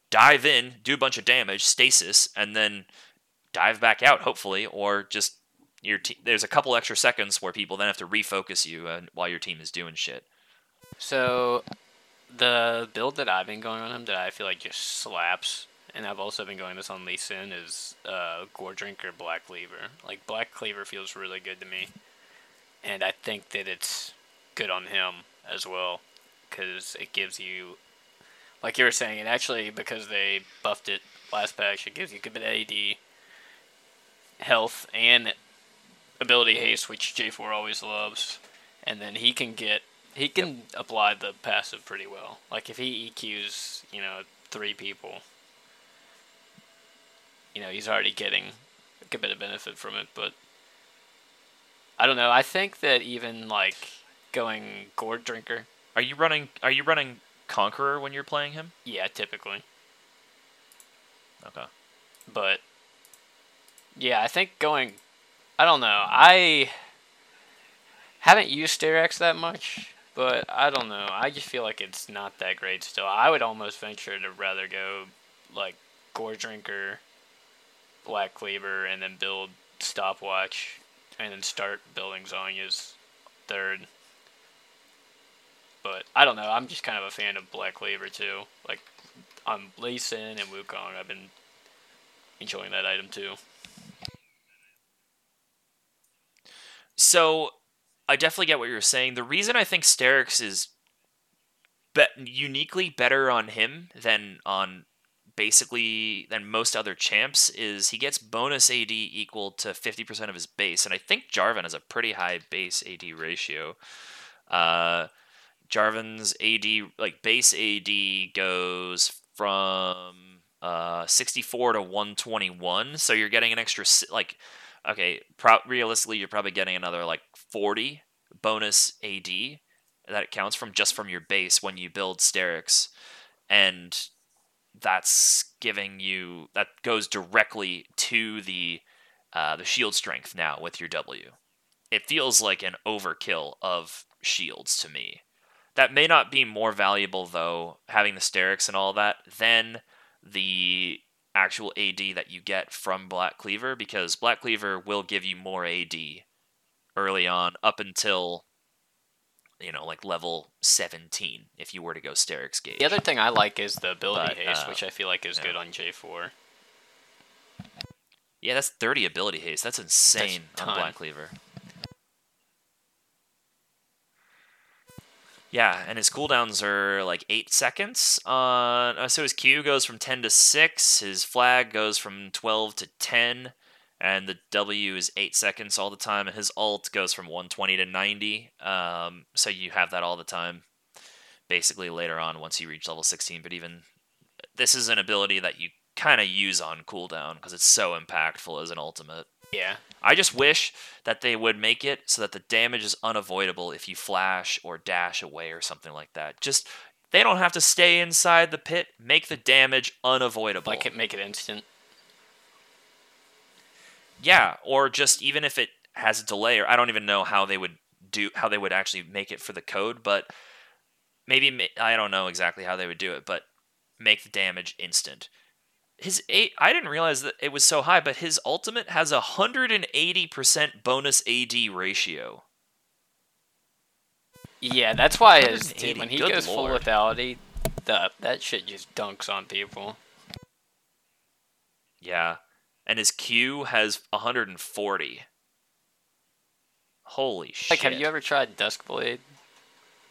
dive in, do a bunch of damage, stasis, and then dive back out, hopefully, or just your te- there's a couple extra seconds where people then have to refocus you uh, while your team is doing shit. So the build that I've been going on him that I feel like just slaps, and I've also been going this on Lee Sin, is uh, Gore Drinker, Black Cleaver. Like, Black Cleaver feels really good to me, and I think that it's... good on him as well, because it gives you, like you were saying, it actually, because they buffed it last patch, it gives you a good bit of A D, health, and ability haste, which J four always loves, and then he can get, he can yep. apply the passive pretty well. Like, if he E Qs, you know, three people, you know, he's already getting a good bit of benefit from it, but, I don't know, I think that even, like, going Gore Drinker. Are you running are you running Conqueror when you're playing him? Yeah, typically. Okay. But yeah, I think going I don't know. I haven't used Sterak's that much, but I don't know. I just feel like it's not that great still. I would almost venture to rather go like Gore Drinker, Black Cleaver, and then build Stopwatch and then start building Zhonya's third. But, I don't know, I'm just kind of a fan of Black Cleaver, too. Like, on Lee Sin and Wukong, I've been enjoying that item, too. So, I definitely get what you're saying. The reason I think Sterak's is be- uniquely better on him than on basically than most other champs is he gets bonus A D equal to fifty percent of his base. And I think Jarvan has a pretty high base A D ratio. Uh... Jarvan's A D, like base A D, goes from uh, sixty-four to one twenty-one. So you're getting an extra, like, okay, pro- realistically, you're probably getting another like forty bonus A D that it counts from just from your base when you build Sterak's, and that's giving you that goes directly to the uh, the shield strength now with your W. It feels like an overkill of shields to me. That may not be more valuable, though, having the Sterak's and all that, than the actual A D that you get from Black Cleaver, because Black Cleaver will give you more A D early on, up until, you know, like level seventeen, if you were to go Sterak's Gage. The other thing I like is the ability but, haste, uh, which I feel like is yeah. good on J four. Yeah, that's thirty ability haste. That's insane that's on Black Cleaver. Yeah, and his cooldowns are like eight seconds. Uh, so his Q goes from ten to six, his flag goes from twelve to ten, and the W is eight seconds all the time, and his ult goes from one twenty to ninety. Um, so you have that all the time, basically later on once you reach level sixteen. But even this is an ability that you kind of use on cooldown because it's so impactful as an ultimate. Yeah. I just wish that they would make it so that the damage is unavoidable if you flash or dash away or something like that. Just They don't have to stay inside the pit. Make the damage unavoidable. I can make it instant. Yeah, or just even if it has a delay, or I don't even know how they would do how they would actually make it for the code, but maybe I don't know exactly how they would do it, but make the damage instant. His eight, I didn't realize that it was so high, but his ultimate has a one hundred eighty percent bonus A D ratio. Yeah, that's why his dude, when he Good goes Lord. full lethality, the that shit just dunks on people. Yeah. And his Q has one hundred forty. Holy shit. Like, have you ever tried Duskblade,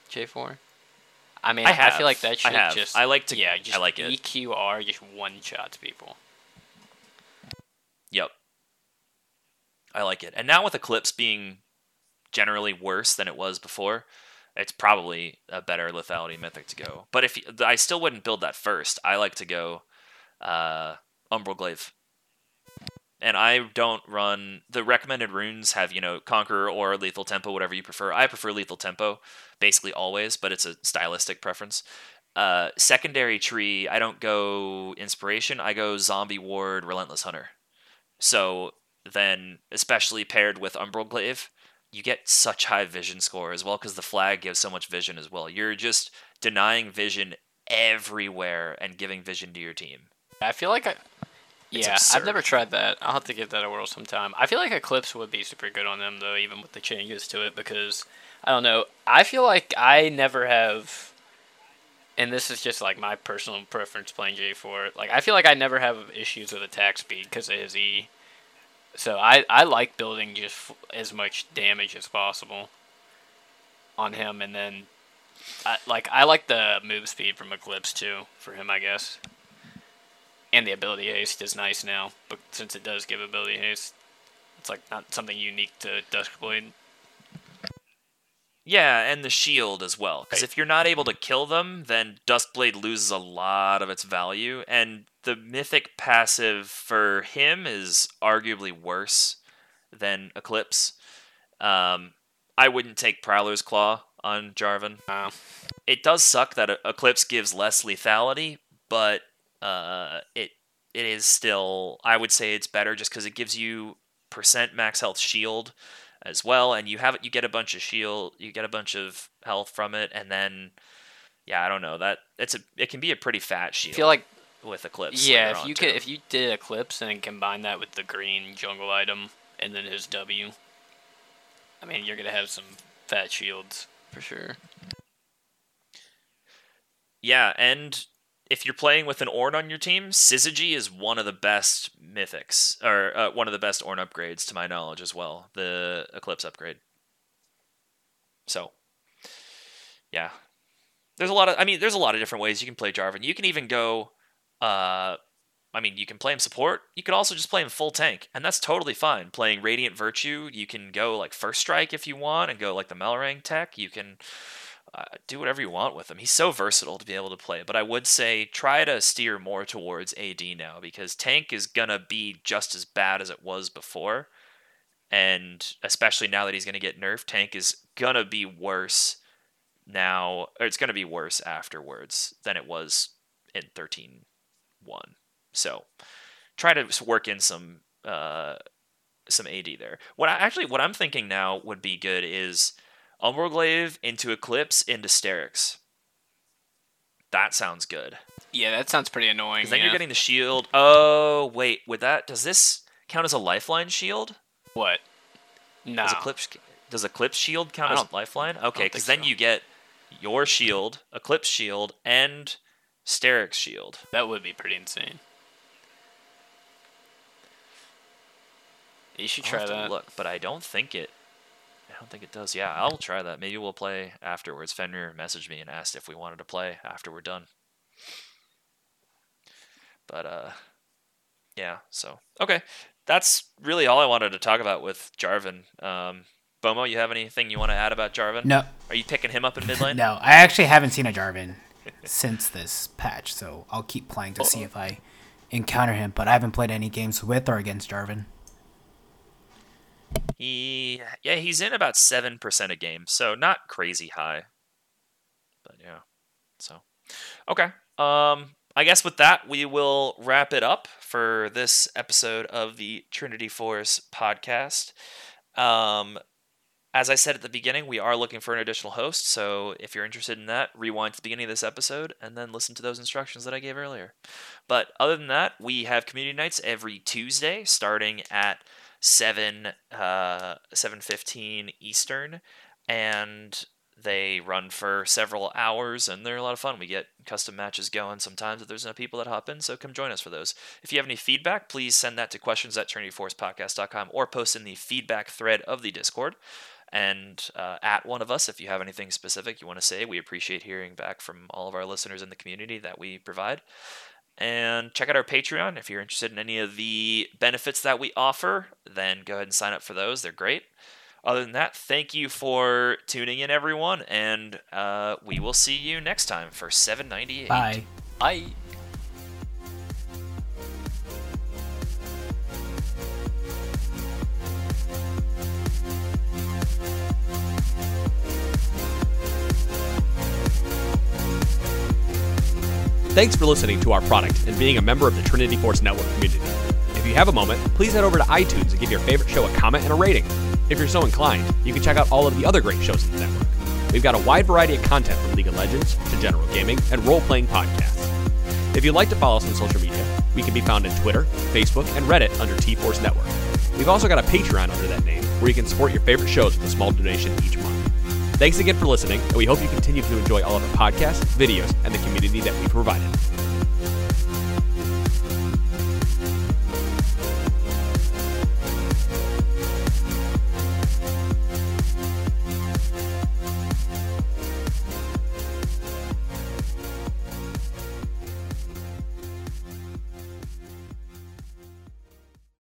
J four? I mean, I, have. I feel like that shit I just... I like to... Yeah, just I like E Q R, it. just one-shots people. Yep. I like it. And now with Eclipse being generally worse than it was before, it's probably a better lethality mythic to go. But if I still wouldn't build that first. I like to go uh, Umbral Glaive. And I don't run... The recommended runes have, you know, Conqueror or Lethal Tempo, whatever you prefer. I prefer Lethal Tempo, basically always, but it's a stylistic preference. Uh, secondary tree, I don't go Inspiration. I go Zombie Ward, Relentless Hunter. So then, especially paired with Umbral Glaive, you get such high vision score as well, because the flag gives so much vision as well. You're just denying vision everywhere and giving vision to your team. I feel like I... It's yeah, absurd. I've never tried that. I'll have to give that a whirl sometime. I feel like Eclipse would be super good on them, though, even with the changes to it, because, I don't know, I feel like I never have, and this is just, like, my personal preference playing J four, like, I feel like I never have issues with attack speed because of his E. So I, I like building just as much damage as possible on him, and then, I, like, I like the move speed from Eclipse, too, for him, I guess. And the ability haste is nice now, but since it does give ability haste, it's like not something unique to Duskblade. Yeah, and the shield as well, because right. if you're not able to kill them, then Duskblade loses a lot of its value, and the mythic passive for him is arguably worse than Eclipse. Um, I wouldn't take Prowler's Claw on Jarvan. Uh, it does suck that Eclipse gives less lethality, but... Uh, it it is still, I would say it's better just because it gives you percent max health shield as well, and you have you get a bunch of shield, you get a bunch of health from it, and then yeah, I don't know that it's a it can be a pretty fat shield. I feel like with Eclipse. Yeah, if you could, if you did Eclipse and combine that with the green jungle item and then his W, I mean you're gonna have some fat shields for sure. Yeah, and. If you're playing with an Ornn on your team, Syzygy is one of the best mythics, or uh, one of the best Ornn upgrades, to my knowledge, as well. The Eclipse upgrade. So, yeah, there's a lot of. I mean, there's a lot of different ways you can play Jarvan. You can even go. Uh, I mean, you can play him support. You can also just play him full tank, and that's totally fine. Playing Radiant Virtue, you can go like First Strike if you want, and go like the Mal'Rang tech. You can. Uh, do whatever you want with him. He's so versatile to be able to play, but I would say try to steer more towards A D now, because tank is gonna be just as bad as it was before, and especially now that he's gonna get nerfed, tank is gonna be worse now, or it's gonna be worse afterwards than it was in thirteen one. So try to work in some uh, some A D there. What I actually what I'm thinking now would be good is Umbral Glaive into Eclipse into Sterak's. That sounds good. Yeah, that sounds pretty annoying. Because then yeah. you're getting the shield. Oh, wait. With that, does this count as a lifeline shield? What? No. Does Eclipse, does Eclipse shield count as a lifeline? Okay, because then so. you get your shield, Eclipse shield, and Sterak's shield. That would be pretty insane. You should I'll try have that. To look, but I don't think it. I don't think it does. Yeah, I'll try that. Maybe we'll play afterwards. Fenrir messaged me and asked if we wanted to play after we're done. But, uh, yeah, so. Okay, that's really all I wanted to talk about with Jarvan. Um, Bomo, you have anything you want to add about Jarvan? No. Are you picking him up in mid lane? No, I actually haven't seen a Jarvan since this patch, so I'll keep playing to Uh-oh. see if I encounter him, but I haven't played any games with or against Jarvan. He yeah he's in about seven percent a game, so not crazy high, but yeah so Okay. Um, I guess with that, we will wrap it up for this episode of the Trinity Force podcast. Um, as I said at the beginning, we are looking for an additional host. So if you're interested in that, rewind to the beginning of this episode and then listen to those instructions that I gave earlier. But other than that, we have community nights every Tuesday starting at seven fifteen Eastern, and they run for several hours, and they're a lot of fun. We get custom matches going sometimes if there's no people that hop in, so come join us for those. If you have any feedback, please send that to questions at trinity force podcast dot com or post in the feedback thread of the Discord. And uh, at one of us, if you have anything specific you want to say, we appreciate hearing back from all of our listeners in the community that we provide. And check out our Patreon. If you're interested in any of the benefits that we offer, then go ahead and sign up for those. They're great. Other than that, thank you for tuning in, everyone, and uh, we will see you next time for seven ninety-eight. Bye. Bye. Thanks for listening to our product and being a member of the Trinity Force Network community. If you have a moment, please head over to iTunes and give your favorite show a comment and a rating. If you're so inclined, you can check out all of the other great shows in the network. We've got a wide variety of content from League of Legends to general gaming and role-playing podcasts. If you'd like to follow us on social media, we can be found on Twitter, Facebook, and Reddit under T-Force Network. We've also got a Patreon under that name, where you can support your favorite shows with a small donation each month. Thanks again for listening, and we hope you continue to enjoy all of our podcasts, videos, and the community that we provided.